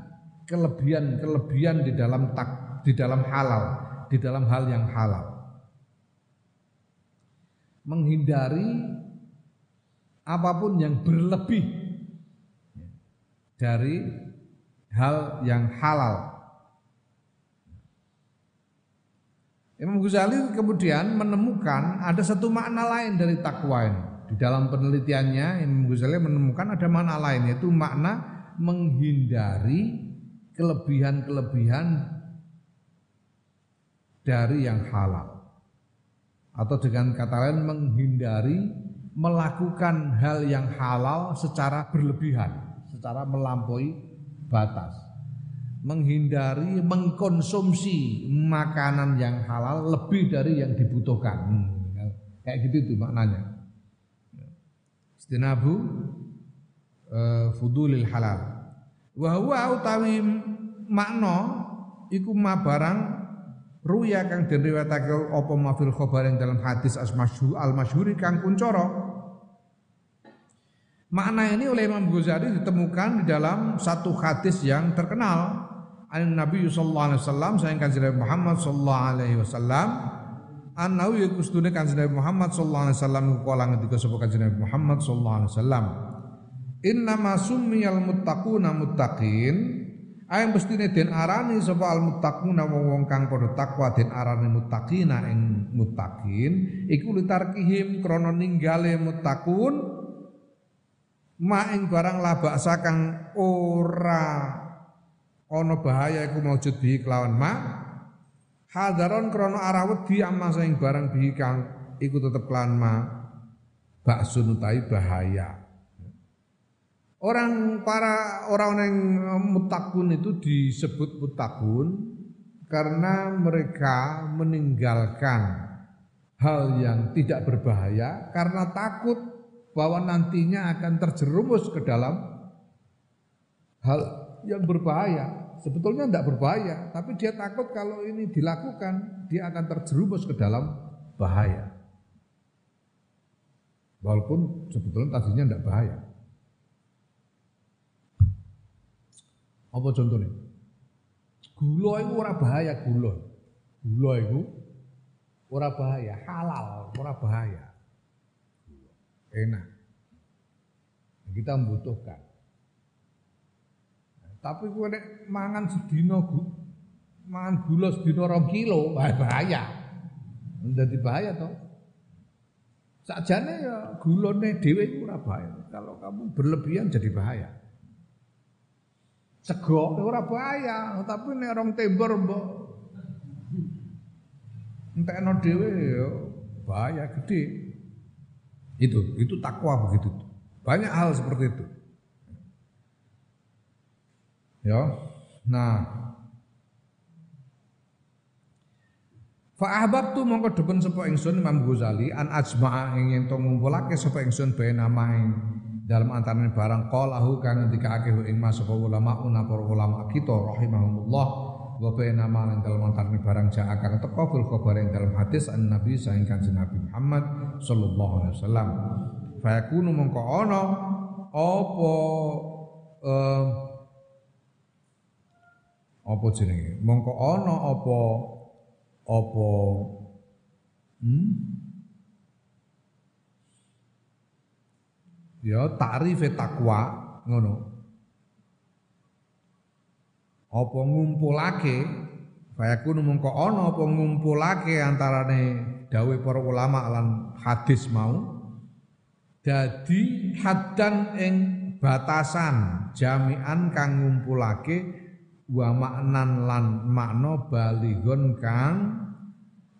kelebihan kelebihan di dalam tak di dalam halal, di dalam hal yang halal. Menghindari apapun yang berlebih dari hal yang halal. Imam Ghazali kemudian menemukan ada satu makna lain dari takwa ini. Di dalam penelitiannya Imam Ghazali menemukan ada makna lain, yaitu makna menghindari kelebihan-kelebihan dari yang halal. Atau dengan kata lain menghindari melakukan hal yang halal secara berlebihan, secara melampaui batas. menghindari mengkonsumsi makanan yang halal lebih dari yang dibutuhkan. Hmm, kayak gitu tuh maknanya. Istinabu uh, fudulil halal. Wa huwa utawi makna iku ma barang ruya kang den riwayatake apa mafil khabar ing dalam hadis asmasyhur al-masyhuri kang kuncara. Makna ini oleh Imam Ghazali ditemukan di dalam satu hadis yang terkenal. An Nabi sallallahu alaihi wasallam saking kanjeng Muhammad sallallahu alaihi wasallam annau yakustune kanjeng Muhammad sallallahu alaihi wasallam kala ngendika sapa kanjeng Muhammad sallallahu alaihi wasallam innama summiyal muttaquna muttaqin ayem bestine den arani sapa al muttaquna wong kang padha takwa den arani muttaqina ing muttaqin iku litarkihim krana ninggale muttaqun maing barang labak sakang ora ana bahaya iku maujud bihi kelawan ma hadaron krana arah wedi amma saing barang bihi kang iku tetep kelawan ma baksun utai bahaya. Orang para orang yang mutakun itu disebut mutakun karena mereka meninggalkan hal yang tidak berbahaya karena takut bahwa nantinya akan terjerumus ke dalam hal yang berbahaya. Sebetulnya tidak berbahaya, tapi dia takut kalau ini dilakukan, dia akan terjerumus ke dalam bahaya. Walaupun sebetulnya tadinya tidak bahaya. Apa contohnya? Gula itu ora bahaya, gula. Gula itu ora bahaya, halal, ora bahaya. Enak, kita membutuhkan. Tapi kau nek mangan sedino gu, mangan gula sedino rong kilo bahaya, menjadi bahaya toh. Sajane ya gulone dhewe ora bahaya. Kalau kamu berlebihan jadi bahaya. Sego ora bahaya, tapi nek rong tembor mbok entekno dhewe ya bahaya gede. Itu, itu takwa begitu. Banyak hal seperti itu. Ya. Nah. Fa ahbabtu mongko depen sapa ingsun Imam Ghazali an ajma'a ing ento ngumpulake sapa ingsun bae namae dalam antarane barang qalahu kang ngendikake ing mas sapa ulama una para ulama kita rahimahumullah wa bae namae dalam antarane barang ja'a kang teko fil khabar ing dalam hadis an Nabi saking kanjeng Nabi Muhammad sallallahu alaihi wasallam fa yakunu mongko ana apa eh apa jenenge mongko ana apa apa hmm? ya ta'rife takwa ngono apa ngumpulake fa yakunu mongko ana apa ngumpulake antarane dawuh para ulama lan hadis mau dadi haddan ing batasan jami'an kang ngumpulake wa maknan lan makna baligon kang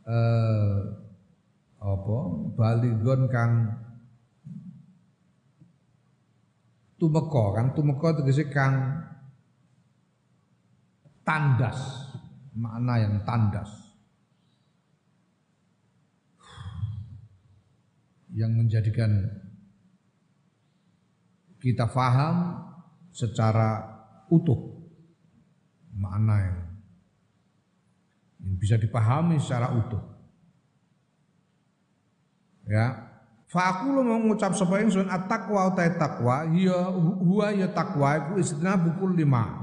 eh, apa baligon kang tumeka kan tumeka tegese kang tandas makna yang tandas yang menjadikan kita faham secara utuh makna yang bisa dipahami secara utuh. Ya, fa aku lu mengucap sapa ingsun at-taqwa ta taqwa ya huwa ya taqwa iku istina bukul lima.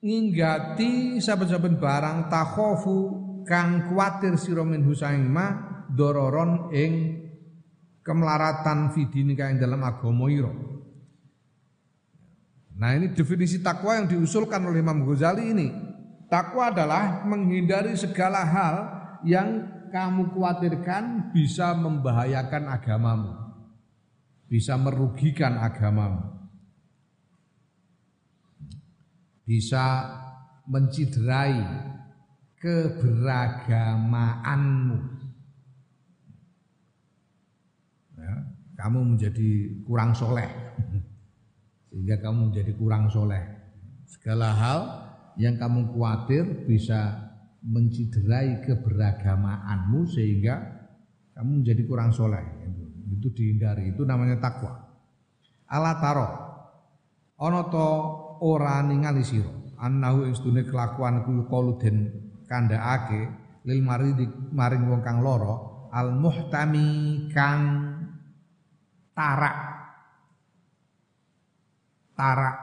Ninggati saben-saben barang takhofu kang kuatir sira min husaing ma dororon ing kemlaratan fidinika ing dalam agama ira. Nah, ini definisi takwa yang diusulkan oleh Imam Ghazali ini. Takwa adalah menghindari segala hal yang kamu khawatirkan bisa membahayakan agamamu, bisa merugikan agamamu, bisa menciderai keberagamaanmu. Kamu menjadi kurang soleh sehingga kamu menjadi kurang soleh Segala hal yang kamu khawatir bisa menciderai keberagamaanmu sehingga kamu menjadi kurang soleh. Itu, itu dihindari, itu namanya takwa. Ala taro ana ta ora ningali sira annahu istune kelakuan kuwi qalu den kandhakake lil maridi maring wong kang lara al muhtami kang tarak tarak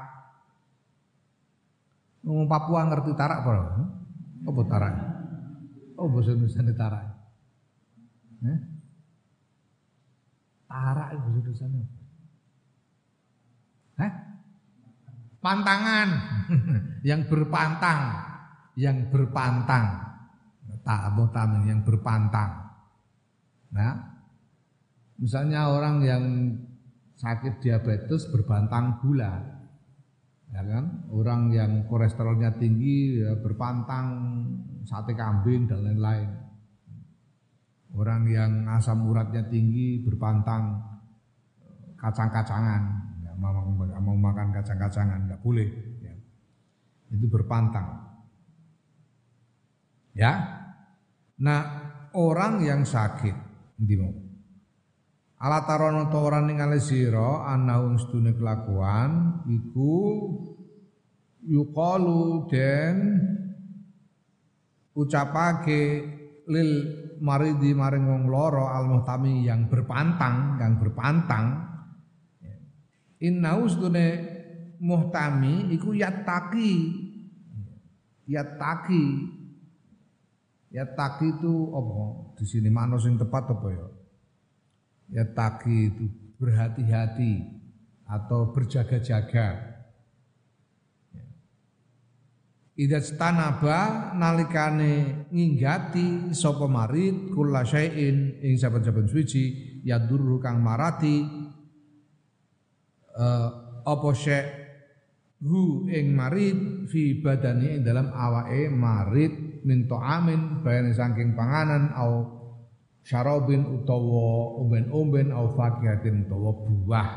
wong Papua ngerti tarak apa apa tarak oh basa Indonesia tarak eh tarak basa Indonesia Hah? Pantangan yang berpantang, yang berpantang, taboh tamen yang berpantang. Nah, misalnya orang yang sakit diabetes berpantang gula, ya kan? Orang yang kolesterolnya tinggi ya berpantang sate kambing dan lain-lain. Orang yang asam uratnya tinggi berpantang kacang-kacangan. Mau makan kacang-kacangan nggak boleh, ya. Itu berpantang, ya. Nah orang yang sakit, dimo. Alatarono orang ningali siro, anaung stune kelakuan, iku yukalu den ucapake lil maridi maring wong loro almuhtami yang berpantang, yang berpantang. Innaus dune muhtami iku yattaqi. Yattaqi. Yattaqi itu apa? Di sini makna sing tepat apa ya? Yattaqi itu berhati-hati atau berjaga-jaga. Idza tanaba nalikane nginggati sapa marid kullasyai'in ing saben-saben suci yadurru kang marati apa syek hu ing marid fi badani ing dalam awae marid min ta'amin bayane saking panganan au syarabin utawa umben-umben au fakihatin utawa buah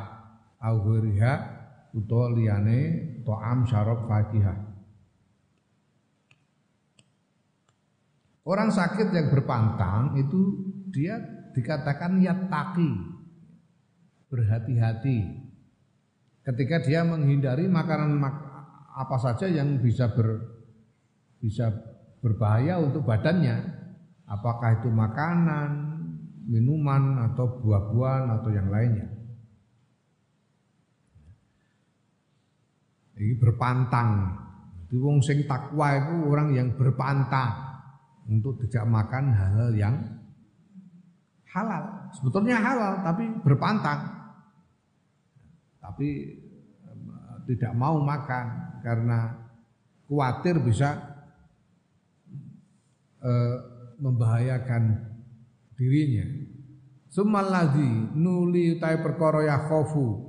au ghiriha utawa liyane ta'am syarab fakihah. Orang sakit yang berpantang itu dia dikatakan yattaqi, berhati-hati ketika dia menghindari makanan apa saja yang bisa ber, bisa berbahaya untuk badannya, apakah itu makanan, minuman atau buah-buahan atau yang lainnya. Ini berpantang. Di wong sing takwa itu orang yang berpantang untuk tidak makan hal-hal yang halal. Sebetulnya halal tapi berpantang. Tapi tidak mau makan karena khawatir bisa e, membahayakan dirinya. Summal ladzi nuli tai perkara ya khofu.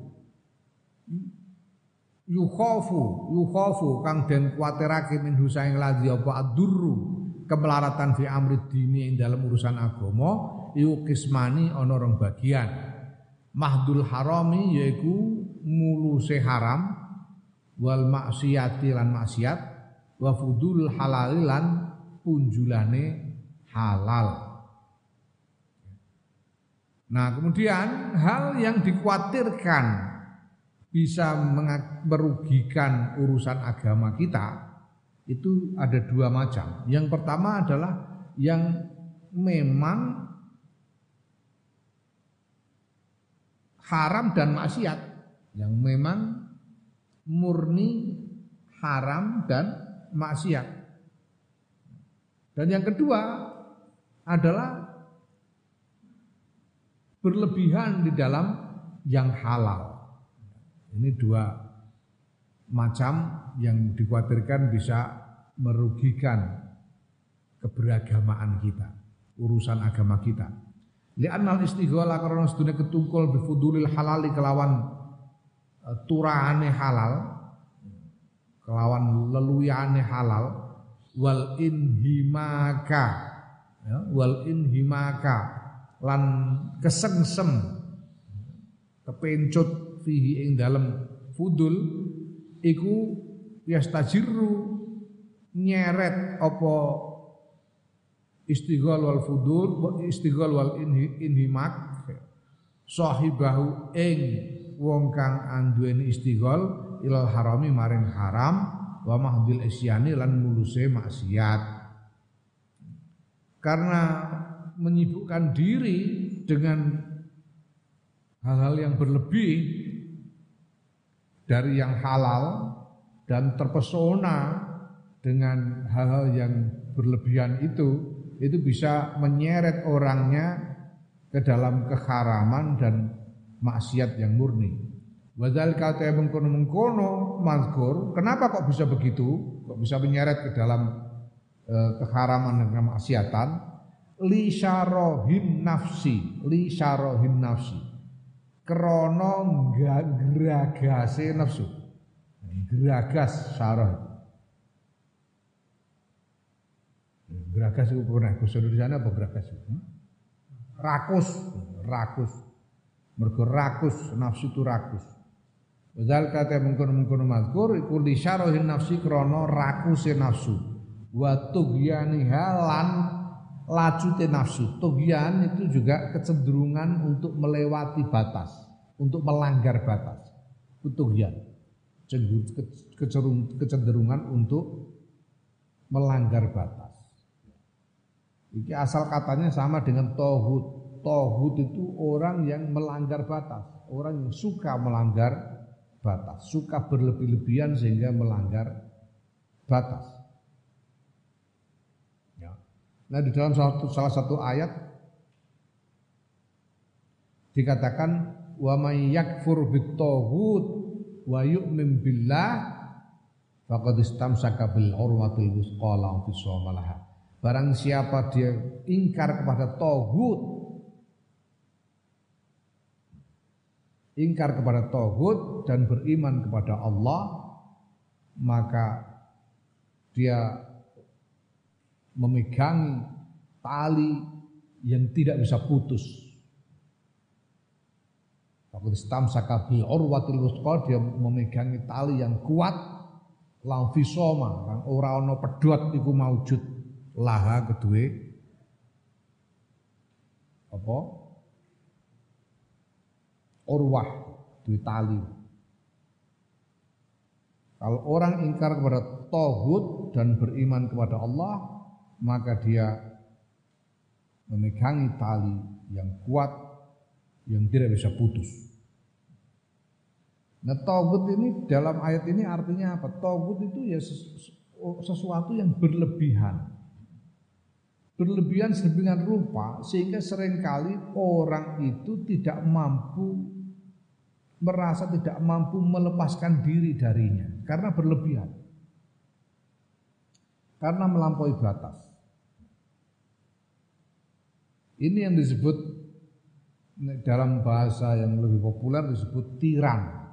Yu khofu, yu khofu kang den kuwatirake min husaing ladzi apa adurru kemelaratan fi amri dini ing dalam urusan agama, yu kismani ana rong bagian. Mahdul harami yaiku muluse haram wal maksiati lan maksiat wa fudul halal lan punjulane halal. Nah kemudian hal yang dikhawatirkan bisa merugikan urusan agama kita itu ada dua macam. Yang pertama adalah yang memang haram dan maksiat, yang memang murni haram dan maksiat. Dan yang kedua adalah berlebihan di dalam yang halal. Ini dua macam yang dikhawatirkan bisa merugikan keberagamaan kita, urusan agama kita. Li'annal istighala karena sedune ketungkul bifudulil halali kelawan turane halal, kelawan leluyane halal, wal inhimaka, ya, wal inhimaka, lan kesengsem, kepencut fihi ing dalam fudul, iku yastajiru nyeret apa istighal wal fudur, istighal wal inhimak sahibahu ing wong kang anduweni istighal ilal harami maring haram wa mahdil isyani lan muluse maksiat. Karena menyibukkan diri dengan hal-hal yang berlebih dari yang halal dan terpesona dengan hal-hal yang berlebihan itu, itu bisa menyeret orangnya ke dalam keharaman dan maksiat yang murni. Wadal kata mengkono-mengkono mazkur, kenapa kok bisa begitu? Kok bisa menyeret ke dalam keharaman dan kemaksiatan? Li syarohin nafsi, li syarohin nafsi, krono geragase nafsu, geragas syaroh, geragas itu pernah kusur di sana apa geragas itu? Rakus, rakus, mergerakus nafsu itu rakus. Padahal kata mengkono mengkono mazkur, iku li syarohin nafsi krono rakuse nafsu. Wa tughyan halan lacute nafsu. Tughyan itu juga kecenderungan untuk melewati batas, untuk melanggar batas. Tughyan, kecenderungan untuk melanggar batas. Ini asal katanya sama dengan tohut. Tohut itu orang yang melanggar batas, orang yang suka melanggar batas, suka berlebih-lebihan sehingga melanggar batas. Nah, di dalam salah satu, salah satu ayat dikatakan wa may yakfur bit-taghut wa yu'min billah faqad istamsaka bil urwatil wusqa la fisama laha. Barang siapa dia ingkar kepada taghut, ingkar kepada taghut dan beriman kepada Allah, maka dia memegangi tali yang tidak bisa putus. Faqad istamsaka bil urwatil wusqa, dia memegangi tali yang kuat, la fisoma, kang ora ana pedhot iku maujud laha kedue apa? Urwah, duwe tali. Kalau orang ingkar kepada taghut dan beriman kepada Allah, maka dia memegangi tali yang kuat yang tidak bisa putus. Nah, taghut ini dalam ayat ini artinya apa? Taghut itu ya sesuatu yang berlebihan, berlebihan sedemikian rupa sehingga seringkali orang itu tidak mampu, merasa tidak mampu melepaskan diri darinya karena berlebihan, karena melampaui batas. Ini yang disebut dalam bahasa yang lebih populer disebut tiran.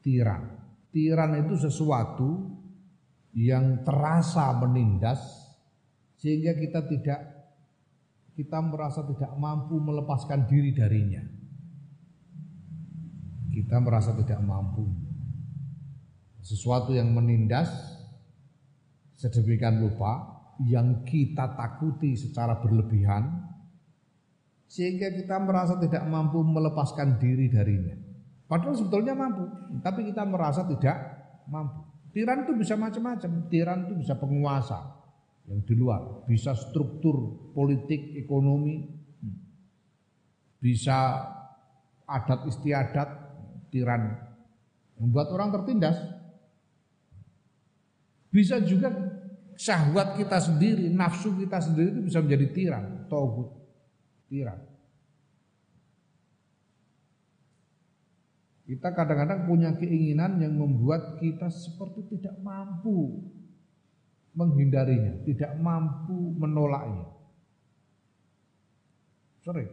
Tiran. Tiran itu sesuatu yang terasa menindas sehingga kita tidak kita merasa tidak mampu melepaskan diri darinya. Kita merasa tidak mampu. Sesuatu yang menindas sedemikian lupa yang kita takuti secara berlebihan sehingga kita merasa tidak mampu melepaskan diri darinya. Padahal sebetulnya mampu, tapi kita merasa tidak mampu. Tiran itu bisa macam-macam. Tiran itu bisa penguasa yang di luar, bisa struktur politik, ekonomi, bisa adat istiadat. Tiran membuat orang tertindas. Bisa juga syahwat kita sendiri, nafsu kita sendiri itu bisa menjadi tiran, taghut, tiran. Kita kadang-kadang punya keinginan yang membuat kita seperti tidak mampu menghindarinya, tidak mampu menolaknya. Sering.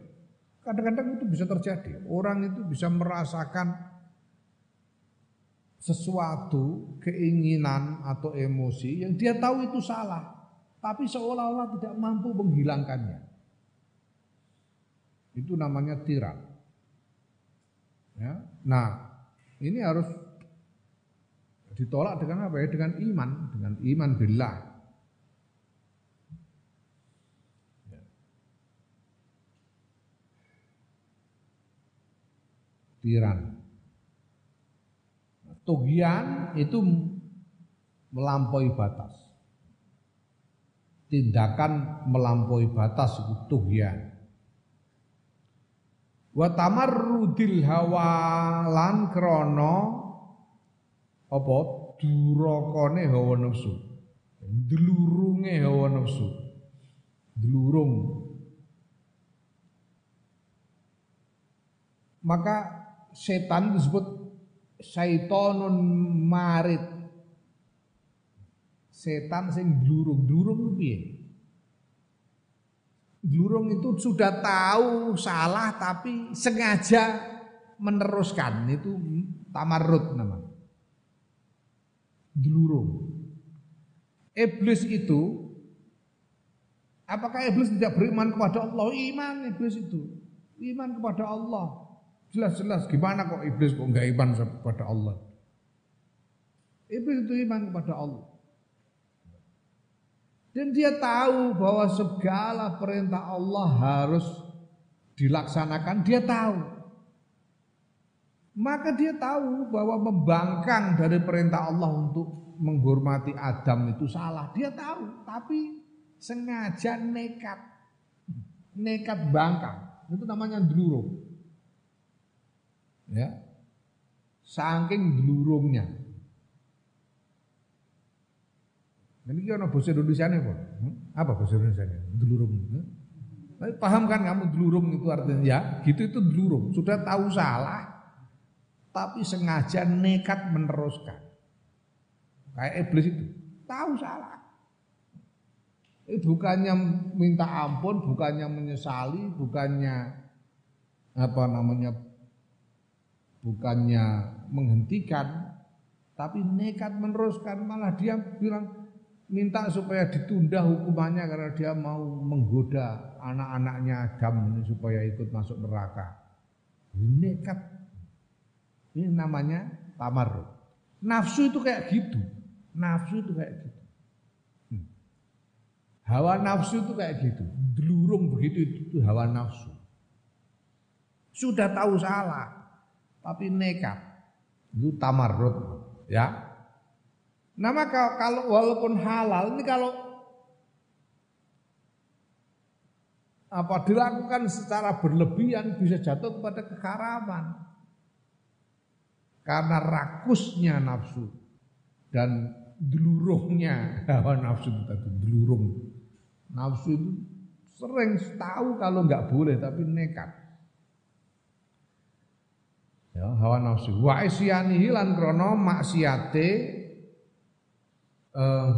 Kadang-kadang itu bisa terjadi. Orang itu bisa merasakan sesuatu, keinginan atau emosi yang dia tahu itu salah, tapi seolah-olah tidak mampu menghilangkannya. Itu namanya tiran. Ya. Nah, ini harus ditolak dengan apa ya? Dengan iman, dengan iman billah. Tiran. Tugian itu melampaui batas. Tindakan melampaui batas itu tugian. Wa tamarrudil hawa lan krana apa durakane hawa nafsu. Dlurunge hawa nafsu. Dlurung. Maka setan disebut syaitonun marid, setan sing glurung. Glurung piye? Glurung itu sudah tahu salah tapi sengaja meneruskan, itu tamarrud namanya. Glurung. Iblis itu, apakah iblis tidak beriman kepada Allah? Iman iblis itu, iman kepada Allah. Jelas-jelas, gimana kok iblis kok enggak iman kepada Allah? Iblis itu iman kepada Allah. Dan dia tahu bahwa segala perintah Allah harus dilaksanakan, dia tahu. Maka dia tahu bahwa membangkang dari perintah Allah untuk menghormati Adam itu salah. Dia tahu, tapi sengaja nekat. Nekat bangkang, itu namanya dlurung. Ya, saking glurungnya. Ini kira bahasa Indonesia apa? Apa bahasa Indonesia? Glurung. Tapi paham kan kamu glurung itu artinya? Ya, gitu itu glurung. Sudah tahu salah, tapi sengaja nekat meneruskan. Kayak iblis itu, tahu salah. Itu bukannya minta ampun, bukannya menyesali, bukannya apa namanya? Bukannya menghentikan, tapi nekat meneruskan. Malah dia bilang minta supaya ditunda hukumannya karena dia mau menggoda anak-anaknya Adam supaya ikut masuk neraka. Nekat. Ini namanya tamarrud. Nafsu itu kayak gitu. Nafsu itu kayak gitu. Hmm. Hawa nafsu itu kayak gitu. Delurung begitu itu, itu hawa nafsu. Sudah tahu salah, tapi nekat, itu tamarrud, ya. Nah maka kalau walaupun halal ini kalau apa dilakukan secara berlebihan bisa jatuh kepada keharaman karena rakusnya nafsu dan dluruhnya hawa nafsu tadi, dlurung. Nafsu itu sering tahu kalau nggak boleh tapi nekat. Ya, hawa nafsu wa isyanihi lan krana maksiate eh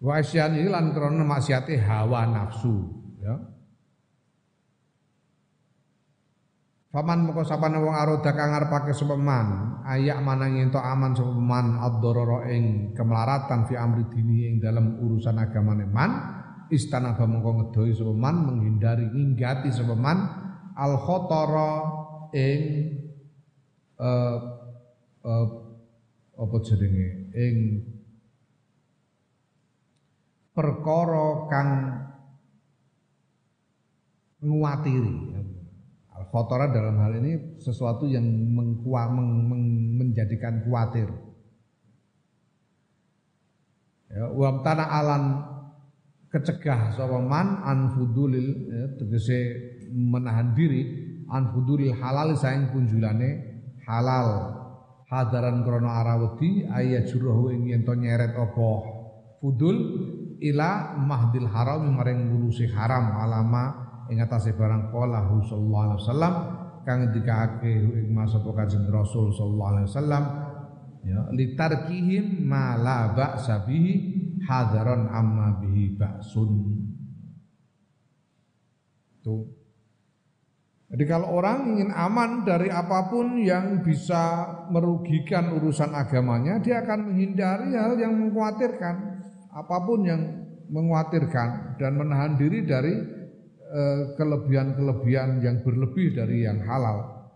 wa isyanihi lan krana maksiate hawa nafsu, ya. Faman moko sapane wong aroda kang ngarepake sepeman ayak manang ento aman sepeman ad-dharara ing kemlaratan fi amri dini ing dalam urusan agamane man istana bamangka ngedoi sepeman menghindari nginggati sepeman al khotara ing eh eh apa jenenge ing perkara kang nguatiri. Al khotara dalam hal ini sesuatu yang mengkuat meng, meng, menjadikan kuatir. Ya wa tana alan kecegah sawaman anfudulil, ya, tegese menahan diri anfudulil halal saing punjulane halal hadaran krono arawati ayat jurahu ing yen to nyeret apa fudul ila mahdil haram maring ngulusi haram alama ing atase barang qolahu sallallahu alaihi wasallam kang dikake ing masapa kanjeng Rasul sallallahu alaihi wasallam ya litarkihim ma la ba'sa bihi hadaron amma bihi ba'sun. Tuh. Jadi kalau orang ingin aman dari apapun yang bisa merugikan urusan agamanya, dia akan menghindari hal yang mengkhawatirkan, apapun yang mengkhawatirkan dan menahan diri dari kelebihan-kelebihan yang berlebih dari yang halal,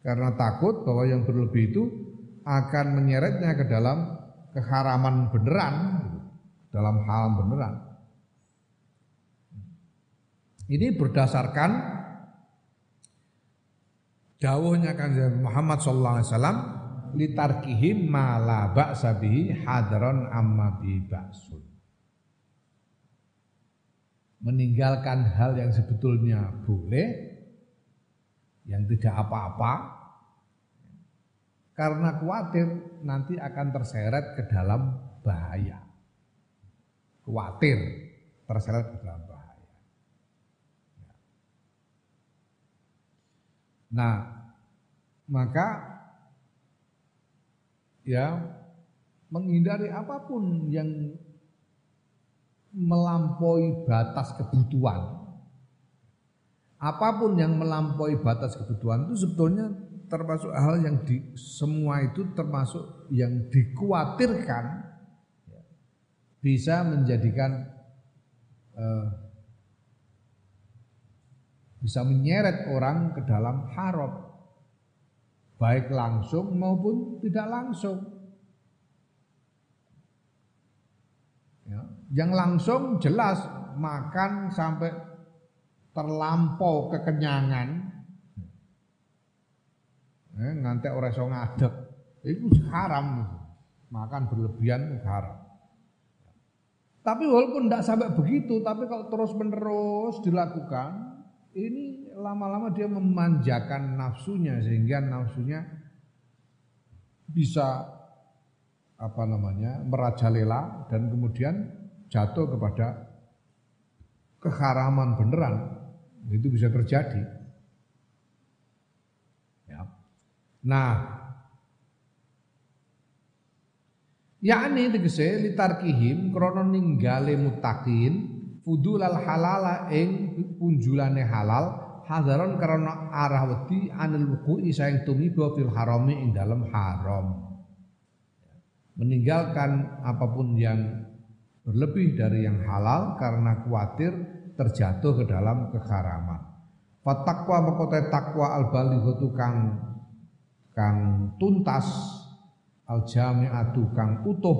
karena takut bahwa yang berlebih itu akan menyeretnya ke dalam keharaman beneran, dalam haram beneran. Ini berdasarkan dawuhnya Kanjeng Muhammad sallallahu alaihi wasallam, litarkihim ma la ba'sa bihi hadron amma bi ba'sun. Meninggalkan hal yang sebetulnya boleh, yang tidak apa-apa, karena khawatir nanti akan terseret ke dalam bahaya. Khawatir terseret ke dalam bahaya. Nah, maka ya, menghindari apapun yang melampaui batas kebutuhan. Apapun yang melampaui batas kebutuhan itu sebetulnya termasuk hal yang di, semua itu termasuk yang dikhawatirkan bisa menjadikan eh, bisa menyeret orang ke dalam haram, baik langsung maupun tidak langsung. Ya. Yang langsung jelas makan sampai terlampau kekenyangan, eh, ngantek ora iso ngadeg, itu haram. Makan berlebihan haram. Tapi walaupun tidak sampai begitu, tapi kalau terus menerus dilakukan, ini lama-lama dia memanjakan nafsunya, sehingga nafsunya bisa apa namanya merajalela dan kemudian jatuh kepada keharaman beneran. Itu bisa terjadi. Ya. Nah, yakni tegese litarkihim krana ninggale mutakin fudulal halala ing punjulane halal hadaron karena arah wedi anil wuku'i sayang tumiba fil harami ing dalam haram. Meninggalkan apapun yang berlebih dari yang halal karena khawatir terjatuh ke dalam keharaman. Fatakwa makotai takwa al-balighotu kang kang tuntas al-jami'atu kang utuh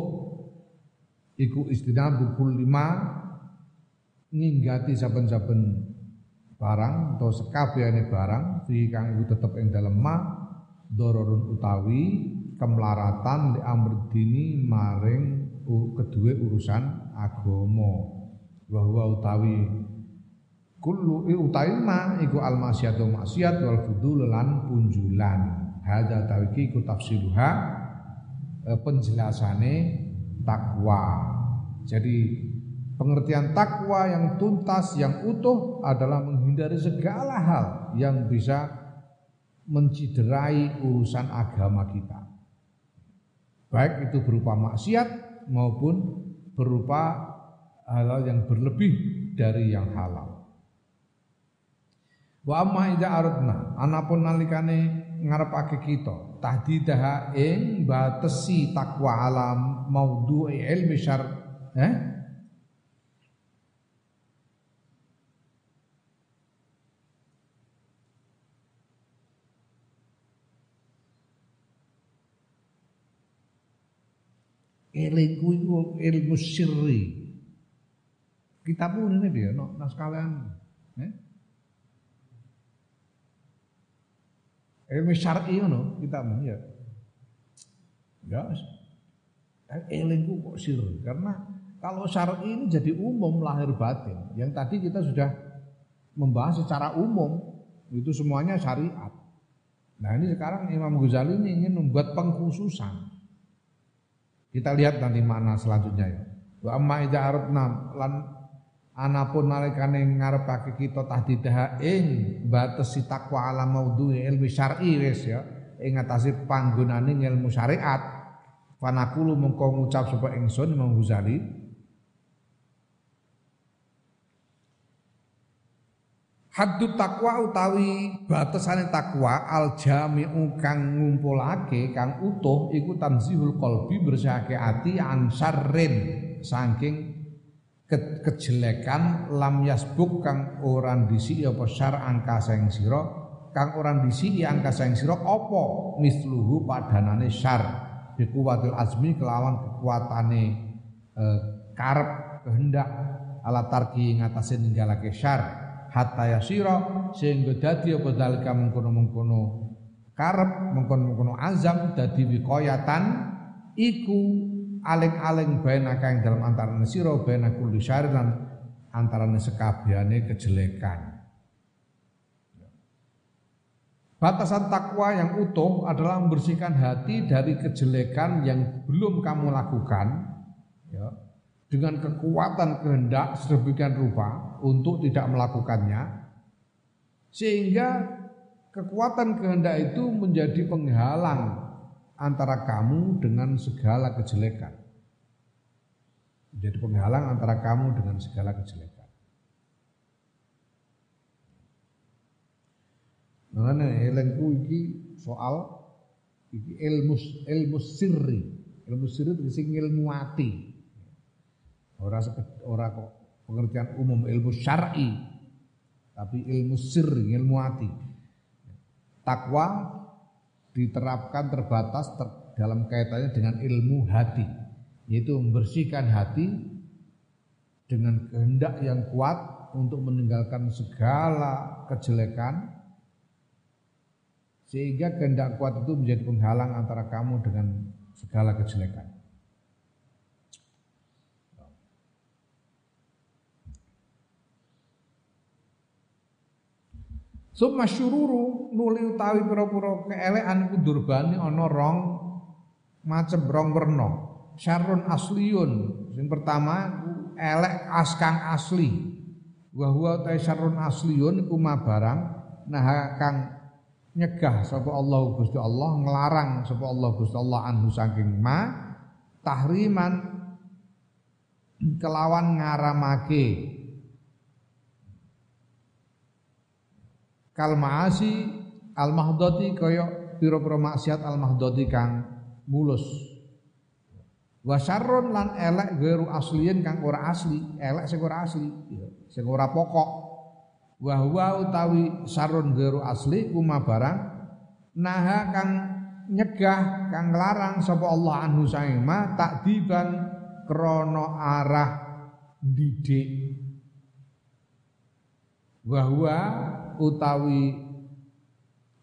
iku istinabu kullima ninggati saben-saben barang atau sekabehane barang fi kang iku tetep ing dalem ma dororun utawi kemlaratan li amr dini maring kedue urusan agama bahwa utawi kullu utaima iku almasyatu maksiat wal fudul lan punjulan hadza tawiki ku tafsiluha penjelasane takwa. Jadi pengertian takwa yang tuntas, yang utuh adalah menghindari segala hal yang bisa menciderai urusan agama kita. Baik itu berupa maksiat maupun berupa hal yang berlebih dari yang halal. Wa amma idza aradna anapun nalikane ngarepake kita tahdidah ing batesi takwa alam maudu'i ilmi syar' eh elingku iku ilmu sirri. Kitab ini dia no naskahlan. Eh? Ilmu syar'i ngono kitabmu ya. Ya. Elingku kok sirri karena kalau syar'i ini jadi umum lahir batin. Yang tadi kita sudah membahas secara umum itu semuanya syariat. Nah, ini sekarang Imam Ghazali ini ingin membuat pengkhususan. Kita lihat nanti makna selanjutnya ya. Wa amma idza aradna lan anapun nalikane ngarepake kita tahdidah ing batesi takwa ala maudhu ilmi syar'i wis ya ing atase panggonane ilmu syariat panakulu mengko ngucap sapa ingsun Imam Ghazali haddut takwa utawi batasane takwa al jami'u kang ngumpulake kang utuh iku tanzihul qalbi bersihake ati an syarrin saking ke, kejelekan lam yasbuk kang orang disi apa syar'an kaseng sira kang orang disi angka kaseng sira apa misluhu padanane syar dikuwatil azmi kelawan kekuatane eh, karep kehendak ala tarki ngatasi ninggalake syar hatta yasira sehingga dadi apa dalika mengkono-mengkono karep mengkono-mengkono azam dadi wiqayatan iku aling-aling bainaka yang dalam antaranya siro bainaka kulli syari dan antaranya sekabiannya kejelekan. Batasan takwa yang utuh adalah membersihkan hati dari kejelekan yang belum kamu lakukan ya, dengan kekuatan kehendak sedemikian rupa untuk tidak melakukannya sehingga kekuatan kehendak itu menjadi penghalang antara kamu dengan segala kejelekan. Jadi penghalang antara kamu dengan segala kejelekan. Makanya elengku iki soal iki ilmu ilmu sirri, ilmu sirri itu sing ilmu ati. Ora ora kok pengertian umum ilmu syar'i, tapi ilmu sirri, ilmu ati. Takwa diterapkan terbatas ter, dalam kaitannya dengan ilmu hati, yaitu membersihkan hati dengan kehendak yang kuat untuk meninggalkan segala kejelekan sehingga kehendak kuat itu menjadi penghalang antara kamu dengan segala kejelekan. Summa syururu nuli utawi pira-pira keelekan iku durbane ana rong macem rong werna. Syarrun asliyun. Sing pertama elek askang asli. Wa huwa ta syarrun asliyun iku ma barang nah kang nyegah sapa Allah Gusti Allah ngelarang sapa Allah Gusti Allah anhu saking ma tahriman kelawan ngaramake kalmaasi al-mahdhati kaya pira-pira maksiat al-mahdhati kang mulus. Wa syarrun lan elek gairu asliyin kang ora asli, elek sing ora asli, sing ora pokok. Wa huwa utawi syarrun gairu asli kuma barang naha kang nyegah kang larang sapa Allah anhu saima takdiban krana arah didik. Wa huwa utawi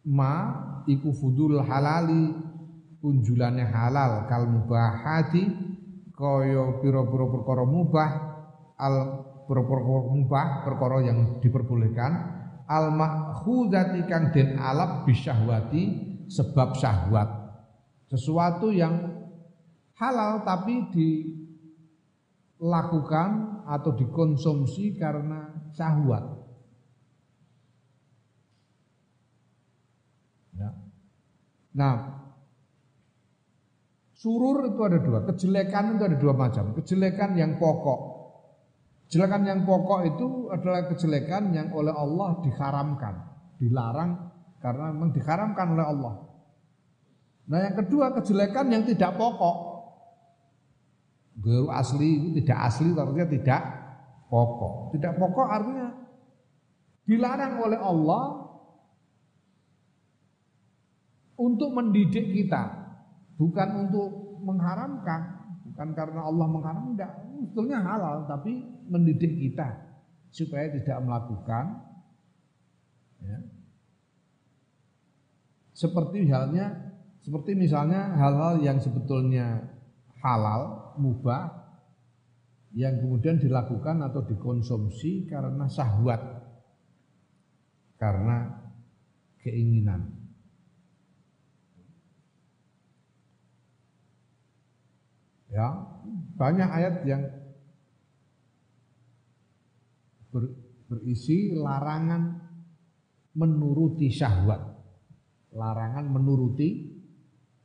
ma iku fudul halali unjulane halal kal mubahati kaya pira-pira perkara mubah al perkara mubah perkara yang diperbolehkan al makhudati kang den alab bisyahwati sebab syahwat sesuatu yang halal tapi dilakukan atau dikonsumsi karena syahwat. Nah, surur itu ada dua, kejelekan itu ada dua macam. Kejelekan yang pokok. Kejelekan yang pokok itu adalah kejelekan yang oleh Allah diharamkan, dilarang karena memang diharamkan oleh Allah. Nah, yang kedua kejelekan yang tidak pokok. Guru asli itu tidak asli artinya tidak pokok. Tidak pokok artinya dilarang oleh Allah untuk mendidik kita, bukan untuk mengharamkan, bukan karena Allah mengharam, enggak, sebetulnya halal, tapi mendidik kita supaya tidak melakukan, ya. Seperti halnya, seperti misalnya hal-hal yang sebetulnya halal, mubah, yang kemudian dilakukan atau dikonsumsi karena syahwat, karena keinginan. Ya, banyak ayat yang ber, berisi larangan menuruti syahwat. Larangan menuruti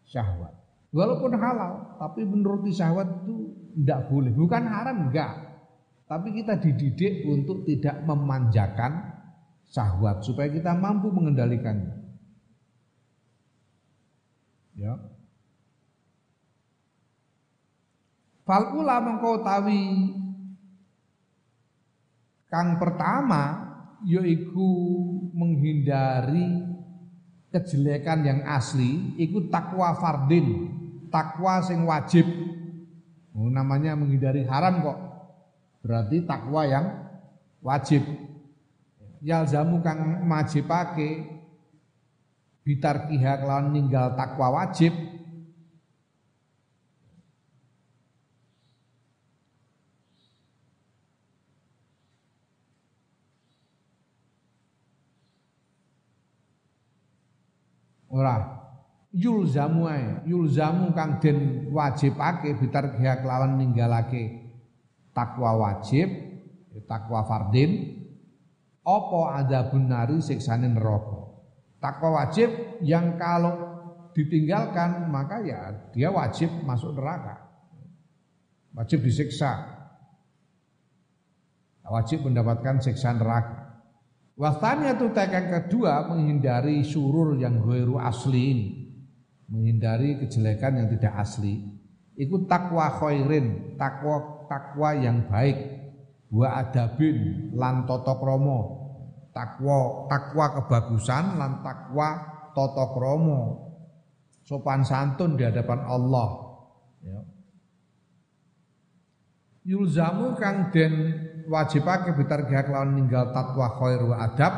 syahwat. Walaupun halal, tapi menuruti syahwat itu tidak boleh. Bukan haram, enggak. Tapi kita dididik untuk tidak memanjakan syahwat supaya kita mampu mengendalikannya. Ya. Fal ulama mengko tawi Kang pertama yaiku menghindari kejelekan yang asli, iku takwa fardin, takwa sing wajib. Oh, namanya menghindari haram kok. Berarti takwa yang wajib. Yalzamu kang majibake bitarkiha kelawan ninggal takwa wajib. Ora yulzamu ae, yulzamu kang den wajibake bitar kiha kelawan ninggalake takwa wajib, takwa fardin, apa azabun nari siksane neraka. Takwa wajib yang kalau ditinggalkan maka ya dia wajib masuk neraka. Wajib disiksa. Wajib mendapatkan siksaan neraka. Wastaniyatu tekang kedua menghindari syurur yang ghairu asli ini, menghindari kejelekan yang tidak asli. Iku takwa khairin, takwa takwa yang baik, wa adabin lan tata krama, takwa takwa kebagusan lan takwa tata krama, sopan santun di hadapan Allah. Yulzamu kang den wajibake bitargihak lawan ninggal tatwa khair wa adab,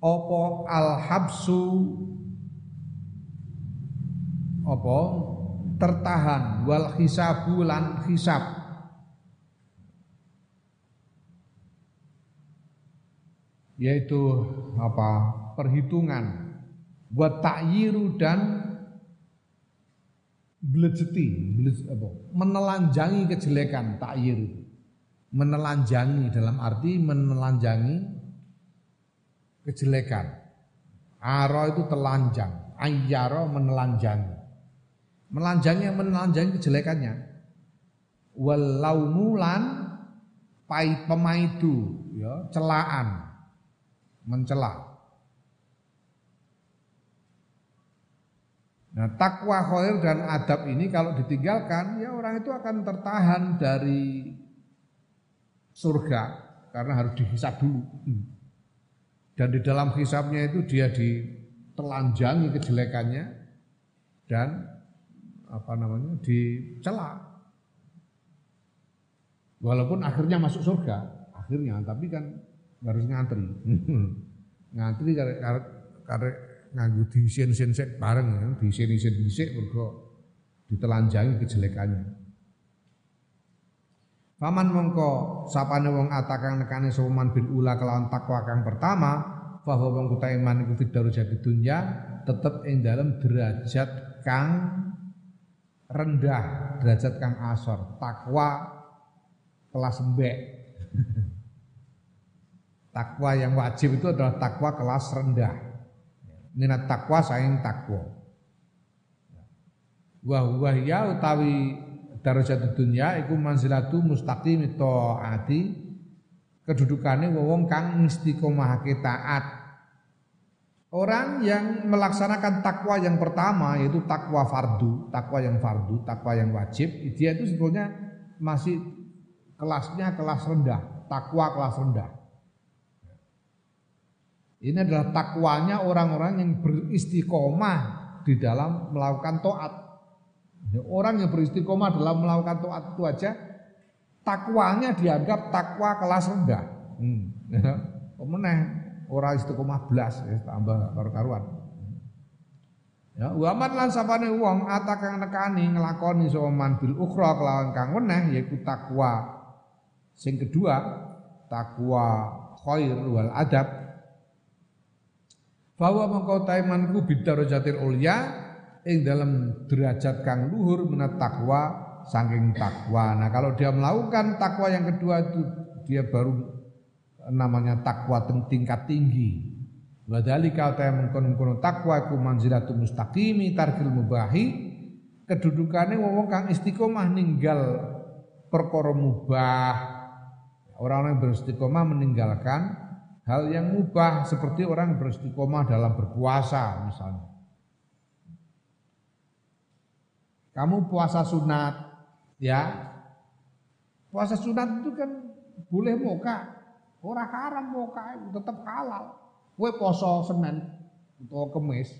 opo al-habsu, opo tertahan, wal hisabu lan hisab, yaitu apa perhitungan, buat takyiru dan belejeti, menelanjangi kejelekan. Takyir menelanjangi dalam arti menelanjangi kejelekan. Aro itu telanjang, ayyaro menelanjangi. Menelanjangi menelanjangi kejelekannya. Walau mulan pai pemaidu, ya, celaan, mencela. Nah, takwa khair dan adab ini kalau ditinggalkan ya orang itu akan tertahan dari surga karena harus dihisab dulu, dan di dalam hisabnya itu dia ditelanjangi kejelekannya dan apa namanya dicela, walaupun akhirnya masuk surga akhirnya, tapi kan harus ngantri ngantri karena karena nganggu diisen-isen bareng, diisen-isen-isen mergo ditelanjangi kejelekannya. Faman mongko sapane wong atakang nekane soman bin ula kelawan takwa kang pertama, bahwa wong kuta iman iku fidharu jati dunya, tetep ing dalem derajat kang rendah, derajat kang asor, takwa kelas mbek. Takwa yang wajib itu adalah takwa kelas rendah. Minat takwa saing takwa. Wa huwa ya utawi darajat dunya iku manzilatu mustaqimi taati, kedudukane wong kang istiqomahake taat. Orang yang melaksanakan takwa yang pertama yaitu takwa fardu, takwa yang fardu, takwa yang wajib, dia itu sebetulnya masih kelasnya kelas rendah, takwa kelas rendah. Ini adalah takwanya orang-orang yang beristiqomah di dalam melakukan taat. Orang yang beristiqomah dalam melakukan taat itu aja takwanya dianggap takwa kelas rendah. Hmm. Pemeneh orang istiqomah belas ya, tambah karu-karuan. Ya, waman lan sapane wong atakang nekani nglakoni soman bil ukhra kelawan kang weneh yaiku takwa sing kedua, takwa khair wal adab. Bahwa mengko taimanku bidarajatil ulya ing dalam derajat kang luhur menat takwa saking takwa. Nah, kalau dia melakukan takwa yang kedua itu dia baru namanya takwa tingkat tinggi. Wa dzalika ta mengkon-mengkon takwa ku manzilatu mustaqimi tarkil mubahi, kedudukane wong kang istiqomah ninggal perkara mubah. Orang-orang yang beristiqomah meninggalkan hal yang mubah seperti orang beristiqomah dalam berpuasa misalnya. Kamu puasa sunat, ya. Puasa sunat itu kan boleh moka, ora haram moka, tetep halal. Kowe poso Senin utawa Kamis,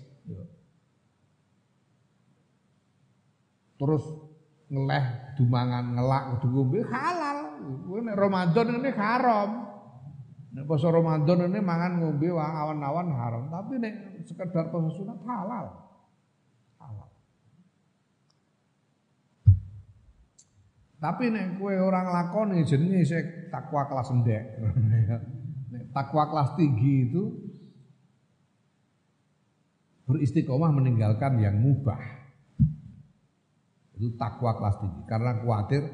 terus ngeleh dumangan ngelak kudu ngombe halal. Kowe nek Ramadan ngene haram. Nek poso Ramadan ngene mangan ngombe awan-awan haram, tapi nek sekedar poso sunat halal. Halal. Tapi nek kowe ora nglakoni jenenge sik takwa kelas ndek. Nek takwa kelas tinggi itu beristiqomah meninggalkan yang mubah. Itu takwa kelas tinggi karena khawatir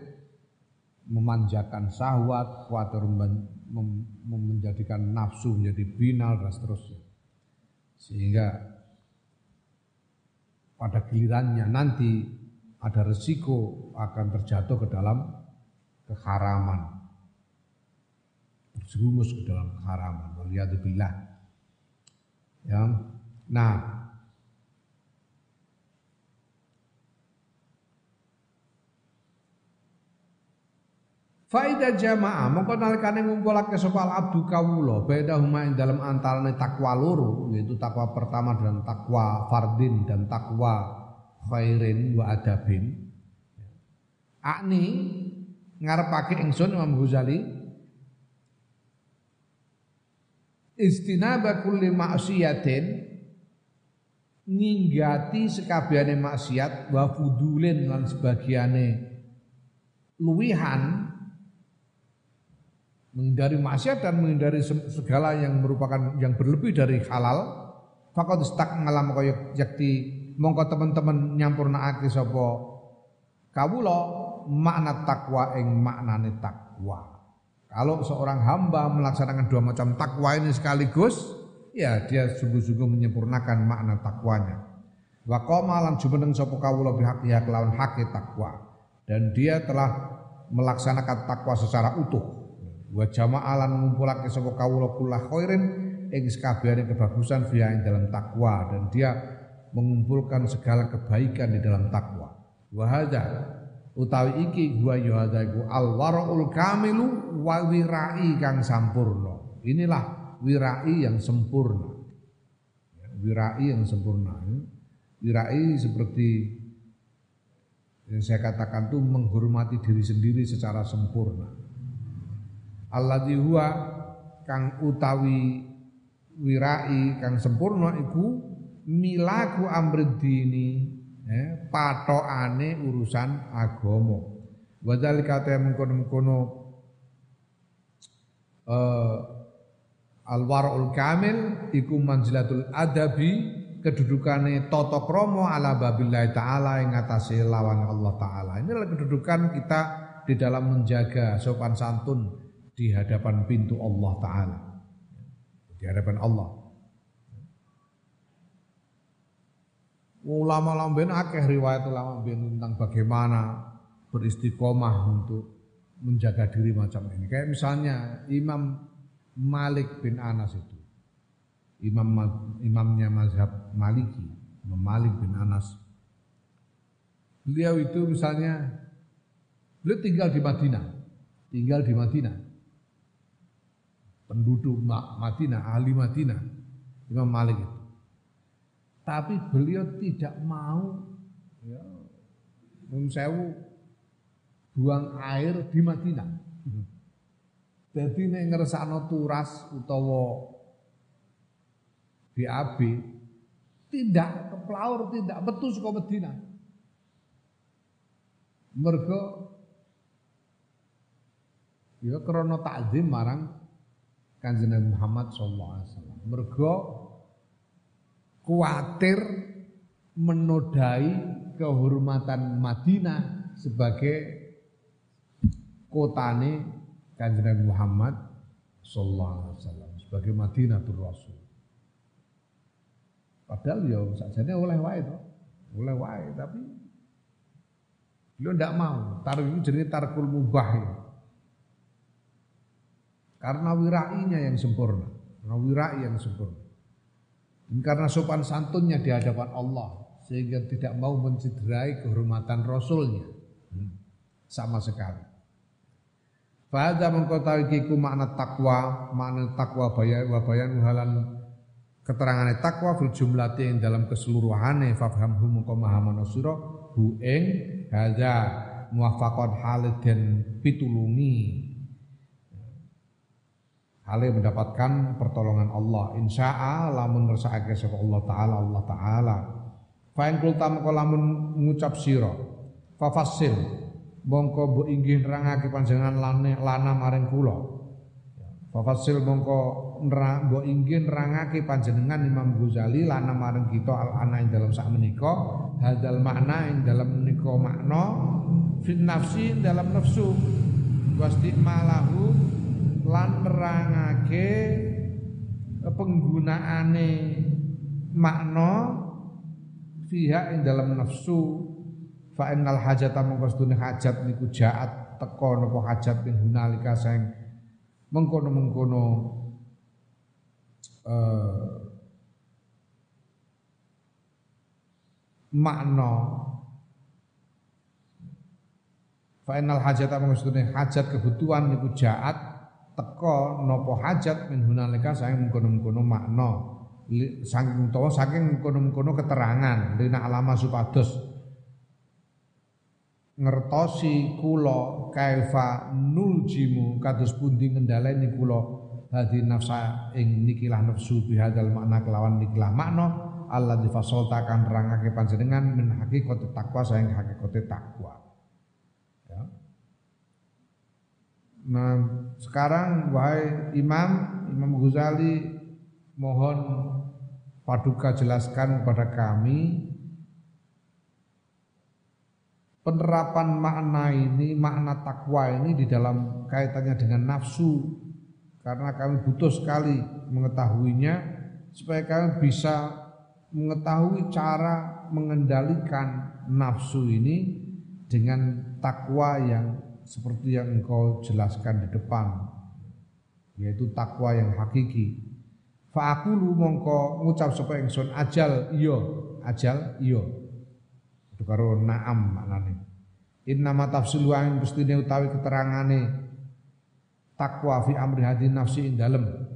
memanjakan syahwat, khawatir mem- mem- menjadikan nafsu menjadi binal dan seterusnya. Sehingga pada gilirannya nanti ada resiko akan terjatuh ke dalam keharaman, terjerumus ke dalam keharaman. Waliyadzubillah. Ya, nah, faida jamaah mengkonalikane ngumpulake sopal abdu kawula beda humain dalam antarane takwa loro, yaitu takwa pertama dan takwa fardin dan takwa khairin wa adabin. Akni ngarepake ingsun Imam Ghazali istinaba kulli ma'siyatin, ninggati sekabehane maksiat, wa fudulin lan sebagiane luwihan, menghindari maksiat dan menghindari segala yang merupakan yang berlebih dari halal. Faqad istakmala maka yakti mongko teman-teman nyampurnakake sapa kawula makna takwa ing maknane takwa. Kalau seorang hamba melaksanakan dua macam takwa ini sekaligus, ya dia sungguh-sungguh menyempurnakan makna takwanya. Wa qoma lan jumeneng sapa kawula bihaqi lawan hak takwa, dan dia telah melaksanakan takwa secara utuh. Wa jama'a lan ngumpulake sapa kawula kullah khairin ing sakabehane kebagusan fiha ing dalam takwa, dan dia mengumpulkan segala kebaikan di dalam takwa. Wahada utawi iki gua yohadaiku alwarul kamilu wa wirai kang sampurna. Inilah wirai yang sempurna. Wirai yang sempurna. Wirai seperti yang saya katakan itu menghormati diri sendiri secara sempurna. Alladzi huwa kang utawi wirai kang sempurna iku milaku amridini, eh, patokane urusan agama. Wadhal kata mengkono-mengkono eh, alwarul kamil iku manzilatul adabi, kedudukane tata krama ala babillahi ta'ala yang ngatasi lawan Allah ta'ala. Inilah kedudukan kita di dalam menjaga sopan santun di hadapan pintu Allah ta'ala, di hadapan Allah. Ulama-ulama ben akeh riwayat ulama ben tentang bagaimana beristiqomah untuk menjaga diri macam ini. Kayak misalnya Imam Malik bin Anas itu, imam imamnya mazhab Maliki, Imam Malik bin Anas. Beliau itu misalnya beliau tinggal di Madinah, tinggal di Madinah, penduduk Madinah, ahli Madinah, Imam Malik itu. Tapi beliau tidak mau, ya, mensewu buang air di Madinah. Jadi nek ngersakno turas utawa B A B tidak keplaur, tidak betul saka Madinah. Mergo ya krana takzim marang Kanjeng Nabi Muhammad sallallahu alaihi wasallam. Mergo kuatir menodai kehormatan Madinah sebagai kotane Kanjeng Nabi Muhammad sallallahu alaihi wasallam, sebagai Madinatul Rasul. Padahal ya sajane oleh wae to, oleh wae, tapi beliau ndak mau. Tarif itu jenenge tarkul mubah. Ya. Karena wirainya yang sempurna, karena wirai yang sempurna. Dan karena sopan santunnya di hadapan Allah, sehingga tidak mau mencederai kehormatan Rasulnya hmm. sama sekali. Fahadha mengkotawi kiku makna takwa, makna takwa bayan wabayan halan keterangannya takwa fil jumlati yang dalam keseluruhannya fafhamhu mengkomahamana surah hu'ing hadha muwafaqan halid dan pitulungi halid mendapatkan pertolongan Allah insya'a lamun ngersa'ake sapa Allah Ta'ala Allah Ta'ala fa'in kultam kolamun mengucap sirah fafassil mongko mbok inggih nerangake panjenengan lana maring kula. Fafasil mongko mbok inggih nerangake panjenengan Imam Ghazali lana maring kita al-ana ing dalam sak menika hadal makna ing dalam menika makna fit nafsi ing dalam nafsu wasti malahu lan nerangake penggunaane makna fiha ing dalam nafsu. Fa innal hajata mengkostune hajat niku jaat teko napa hajat bin hunalika sing mengkono-mengkono eh makna fa innal hajata mengkostune hajat kebutuhan niku jaat teko napa hajat bin hunalika sing mengkono-mengkono makna saking utawa saking mengkono-mengkono keterangan lina alama supados ngertosi kula kaifa nuljimu kados pundi ngendhaleni kula hadi nafsa ing nikilah nafsu bihadal makna kelawan nikilah makna Allah difasolta kan rangake panjenengan min haqiqati takwa saing hakikate takwa ya. Nah sekarang wahai Imam Imam Ghazali mohon paduka jelaskan kepada kami penerapan makna ini, makna takwa ini di dalam kaitannya dengan nafsu, karena kami butuh sekali mengetahuinya supaya kami bisa mengetahui cara mengendalikan nafsu ini dengan takwa yang seperti yang engkau jelaskan di depan, yaitu takwa yang hakiki. Fa'akulu mongko ngucap supaya ingsun ajal iyo, ajal iyo. Karo naam maknane innama tafsilu ain mustine utawi keterangane takwa fi amri hadi nafsi ing dalem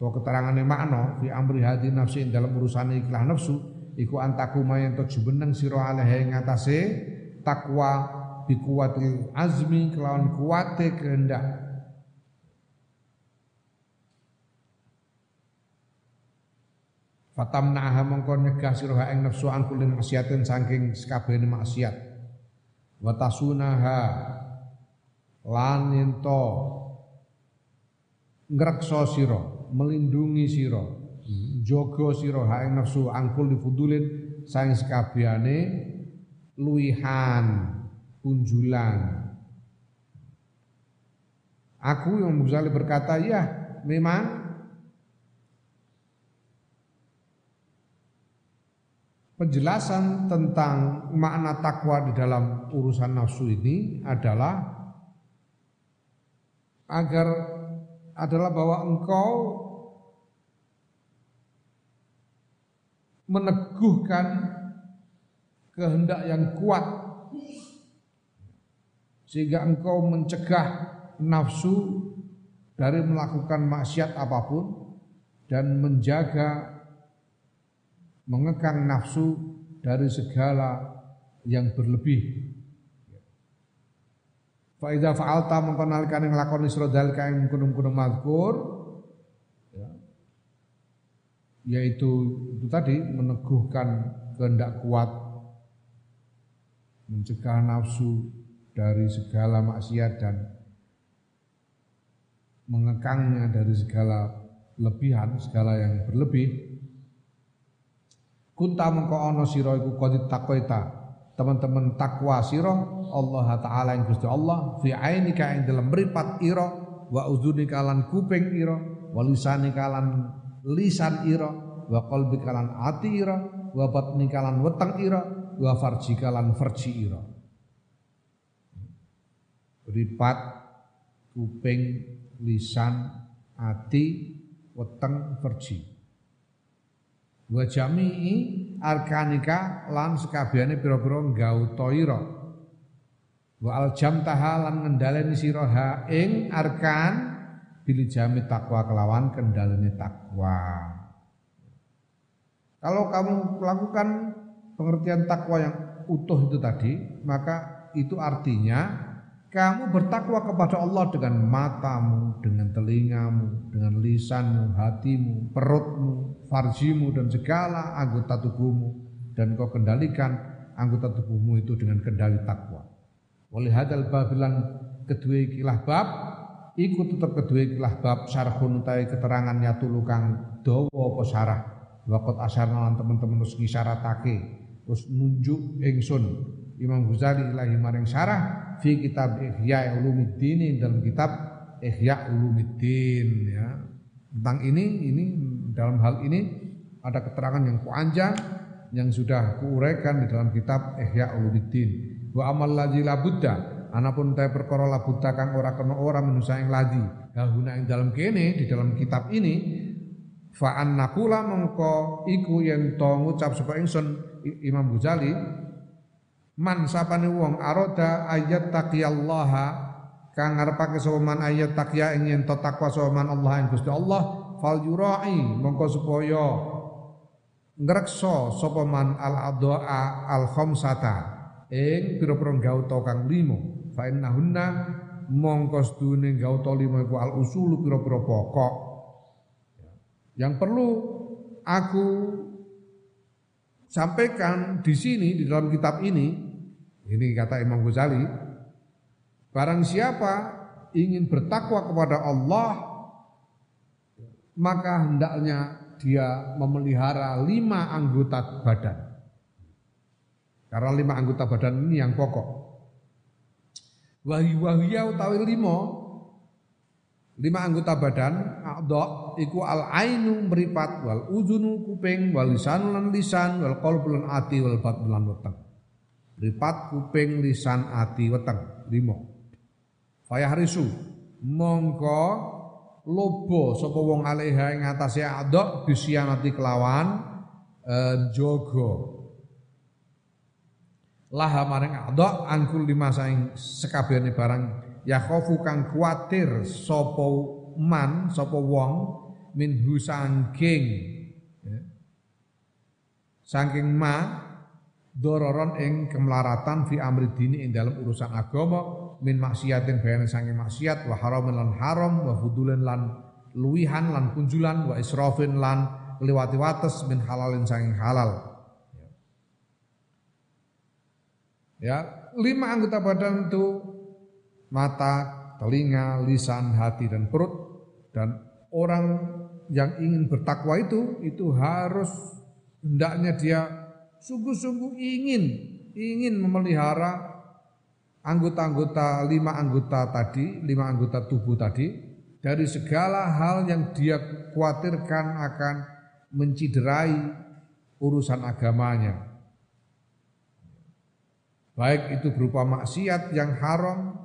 to keterangane makna fi amri hadi nafsi ing dalem urusane ikhlas nafsu iku antaku mayen to jumeneng sira aleh ngatasé takwa bi kuwatil azmi kelawan kuwate kehendak fatamna'aha mongko nyegah sirah ing nafsu an kulli maksiatin saking sakabehane maksiat wa tasunaha lan ento ngrekso sira melindungi sira jaga sirah ing nafsu an kulli fudulin saking sakabehane luihan unjulan. Aku yang Ghazali berkata ya memang penjelasan tentang makna takwa di dalam urusan nafsu ini adalah agar adalah bahwa engkau meneguhkan kehendak yang kuat sehingga engkau mencegah nafsu dari melakukan maksiat apapun dan menjaga mengekang nafsu dari segala yang berlebih. Fa idza fa'alta mengkonalkan yang lakon isra dalika yang kunum-kunum mazkur ya. Yaitu itu tadi meneguhkan kehendak kuat mencegah nafsu dari segala maksiat dan mengekangnya dari segala lebihan, segala yang berlebih. Kunta mengko ana sira iku qad taqwaita teman-teman takwa sira Allah Ta'ala ing Gusti Allah fi ainika ing dalam mripat ira wa udzunika lan kuping ira wa lisanika lan lisan ira wa qalbika lan ati ira wa batnika lan weteng ira wa farjika lan farji ira mripat kuping lisan ati weteng farji wa jami'i arkanika lan sekabehane pira-pira gauta ira Wa aljam tahalan ngendaleni siroha ing arkan bilijami takwa kelawan kendaleni takwa. Kalau kamu lakukan pengertian takwa yang utuh itu tadi, maka itu artinya kamu bertakwa kepada Allah dengan matamu, dengan telingamu, dengan lisanmu, hatimu, perutmu, farjimu, dan segala anggota tubuhmu. Dan kau kendalikan anggota tubuhmu itu dengan kendali takwa. Oleh hadal babilan kedua ikilah bab, ikut tetap kedua ikilah bab, syarhun utai keterangannya tulukang dowo posarah. Wakot asarnalan teman-teman terus ngisyaratake, terus nunjuk ingsun. Imam Ghazali ilahi maring syarah, fi kitab Ihya Ulumuddin, dalam kitab Ihya Ulumuddin ya. Tentang ini ini dalam hal ini ada keterangan yang panjang yang sudah kuuraikan di dalam kitab Ihya Ulumuddin. Wa amal ladzi la budda, anapun ta perkara la budda kang ora kena ora menusa ing ladzi. Guna ing dalam kene di dalam kitab ini fa annaqula mengko iku yen to ngucap sapa ingsun Imam Ghazali, man sapane wong aroda ayat taqiyallaha kang ngarepake soman ayat taqiya ing yen takwa soman Allah ing Gusti Allah fal yurai mongko supaya ngrekso sapa man al adha al khamsata ing pira-pira gauta kang limo fa innahunna mongko sedune gauta limo iku al usulu pira-pira pokok yang perlu aku sampaikan di sini di dalam kitab ini. Ini kata Imam Ghazali, barang siapa ingin bertakwa kepada Allah, maka hendaknya dia memelihara lima anggota badan. Karena lima anggota badan ini yang pokok. Wahyu-wahyu utawi limo, lima anggota badan, a'dha iku al-ainu meripat, wal udhunu kuping, wal lisan lan lisan, wal qalbu lan ati, wal batnu lan weteng. Ripat kuping lisan ati weteng limo. Fayahrisu mongko lobo sapa wong aleha ing atase adok disianati kelawan eh, jogo. Laha maring adok angkul lima saing sekabehane barang ya khofu kang kuatir sapa man sapa wong minhu sangking ya. Sangking ma dororon ing kemelaratan fi amri dini ing dalam urusan agama min maksiatin bayane saking maksiat wa haramin lan haram wa fudulan lan luwihan lan kunjulan wa israfin lan liwati wates min halalin saking halal ya. Lima anggota badan itu mata, telinga, lisan, hati, dan perut. Dan orang yang ingin bertakwa itu itu harus hendaknya dia sungguh-sungguh ingin ingin memelihara anggota-anggota, lima anggota tadi, lima anggota tubuh tadi dari segala hal yang dia khawatirkan akan menciderai urusan agamanya. Baik itu berupa maksiat yang haram,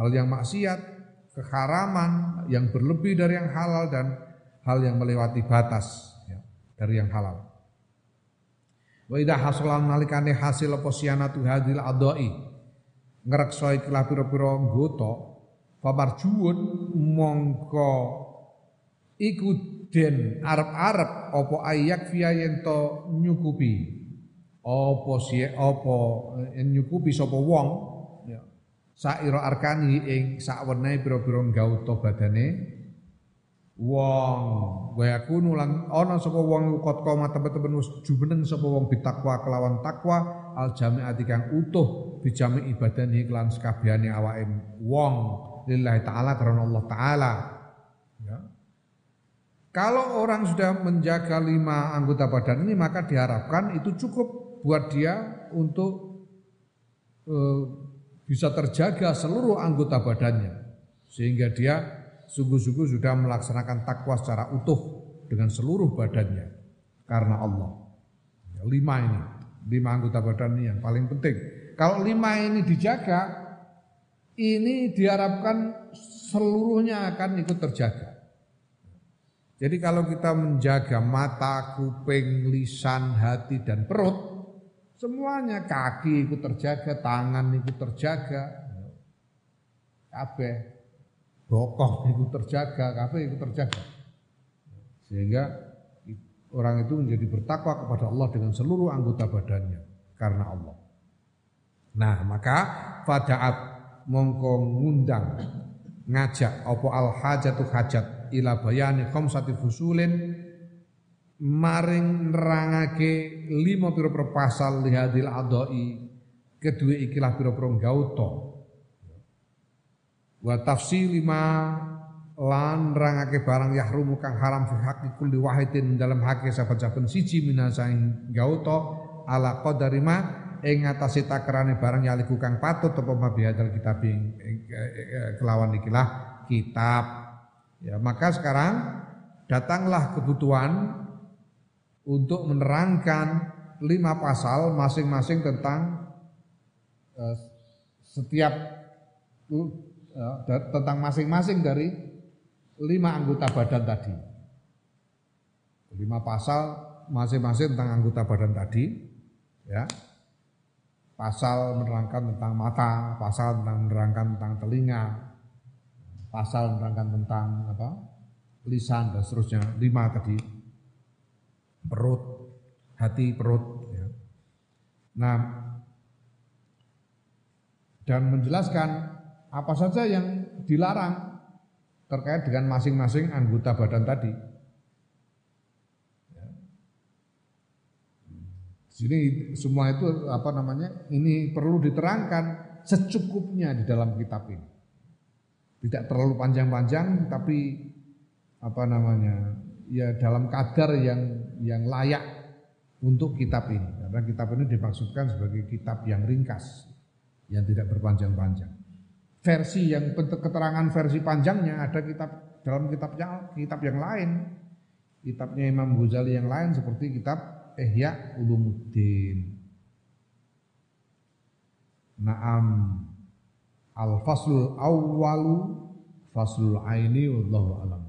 hal yang maksiat, keharaman yang berlebih dari yang halal, dan hal yang melewati batas ya, dari yang halal. Wa idha hasulan nalikane hasil apa sianatu hadil adoi ngerekso ikilah pira-pira anggota famarjuun mongko iku den arep-arep apa ayak via yento nyukupi apa si apa nyukupi sapa wong ya saira arkani ing sakwenehe pira-pira gauta badane wong waya kuno lan ana sapa wong ukot koma temen-temen wis jumeneng sapa wong bitakwa kelawan takwa al jami'ati kang utuh bijami ibadane lan sekabehane awake wong lillahi taala karena Allah taala ya. Kalau orang sudah menjaga lima anggota badan ini, maka diharapkan itu cukup buat dia untuk eh, bisa terjaga seluruh anggota badannya sehingga dia sungguh-sungguh sudah melaksanakan takwa secara utuh dengan seluruh badannya karena Allah. Ya, lima ini, lima anggota badan ini yang paling penting. Kalau lima ini dijaga, ini diharapkan seluruhnya akan ikut terjaga. Jadi kalau kita menjaga mata, kuping, lisan, hati, dan perut, Semuanya, kaki ikut terjaga, tangan ikut terjaga, kabeh bokong ikut terjaga, kabeh ikut terjaga. Sehingga orang itu menjadi bertakwa kepada Allah dengan seluruh anggota badannya karena Allah. Nah, maka fada'at mongko ngundang ngajak apa al-hajatu hajat ila bayani khamsati fusulin maring nerangake lima pira-pira pasal lihadil adai kedua ikilah pira-pira gauto wa tafsilima lan nerangake barang yahrumu kang haram fi haqqi kulli wahidin dalam hakke saben-saben siji minasaing gauto ala qadarima ing ngatasi takerane barang yaliku kang patut apa mabihadal kitab ing kelawan ikilah kitab. Ya, maka sekarang datanglah kebutuhan untuk menerangkan lima pasal masing-masing tentang eh, setiap eh, tentang masing-masing dari lima anggota badan tadi. Lima pasal masing-masing tentang anggota badan tadi, ya. Pasal menerangkan tentang mata, pasal tentang menerangkan tentang telinga, pasal menerangkan tentang apa? Lisan dan seterusnya, lima tadi. Perut, hati, perut, ya. Nah, dan menjelaskan apa saja yang dilarang terkait dengan masing-masing anggota badan tadi. Ya. Di sini semua itu apa namanya? Ini perlu diterangkan secukupnya di dalam kitab ini. Tidak terlalu panjang-panjang, tapi apa namanya? Ya dalam kadar yang yang layak untuk kitab ini, karena kitab ini dimaksudkan sebagai kitab yang ringkas, yang tidak berpanjang-panjang. Versi yang keterangan versi panjangnya ada kitab dalam kitabnya kitab yang lain, kitabnya Imam Ghazali yang lain seperti kitab Ihya Ulumuddin. Naam al faslul awwalu faslul aini wallahu alam.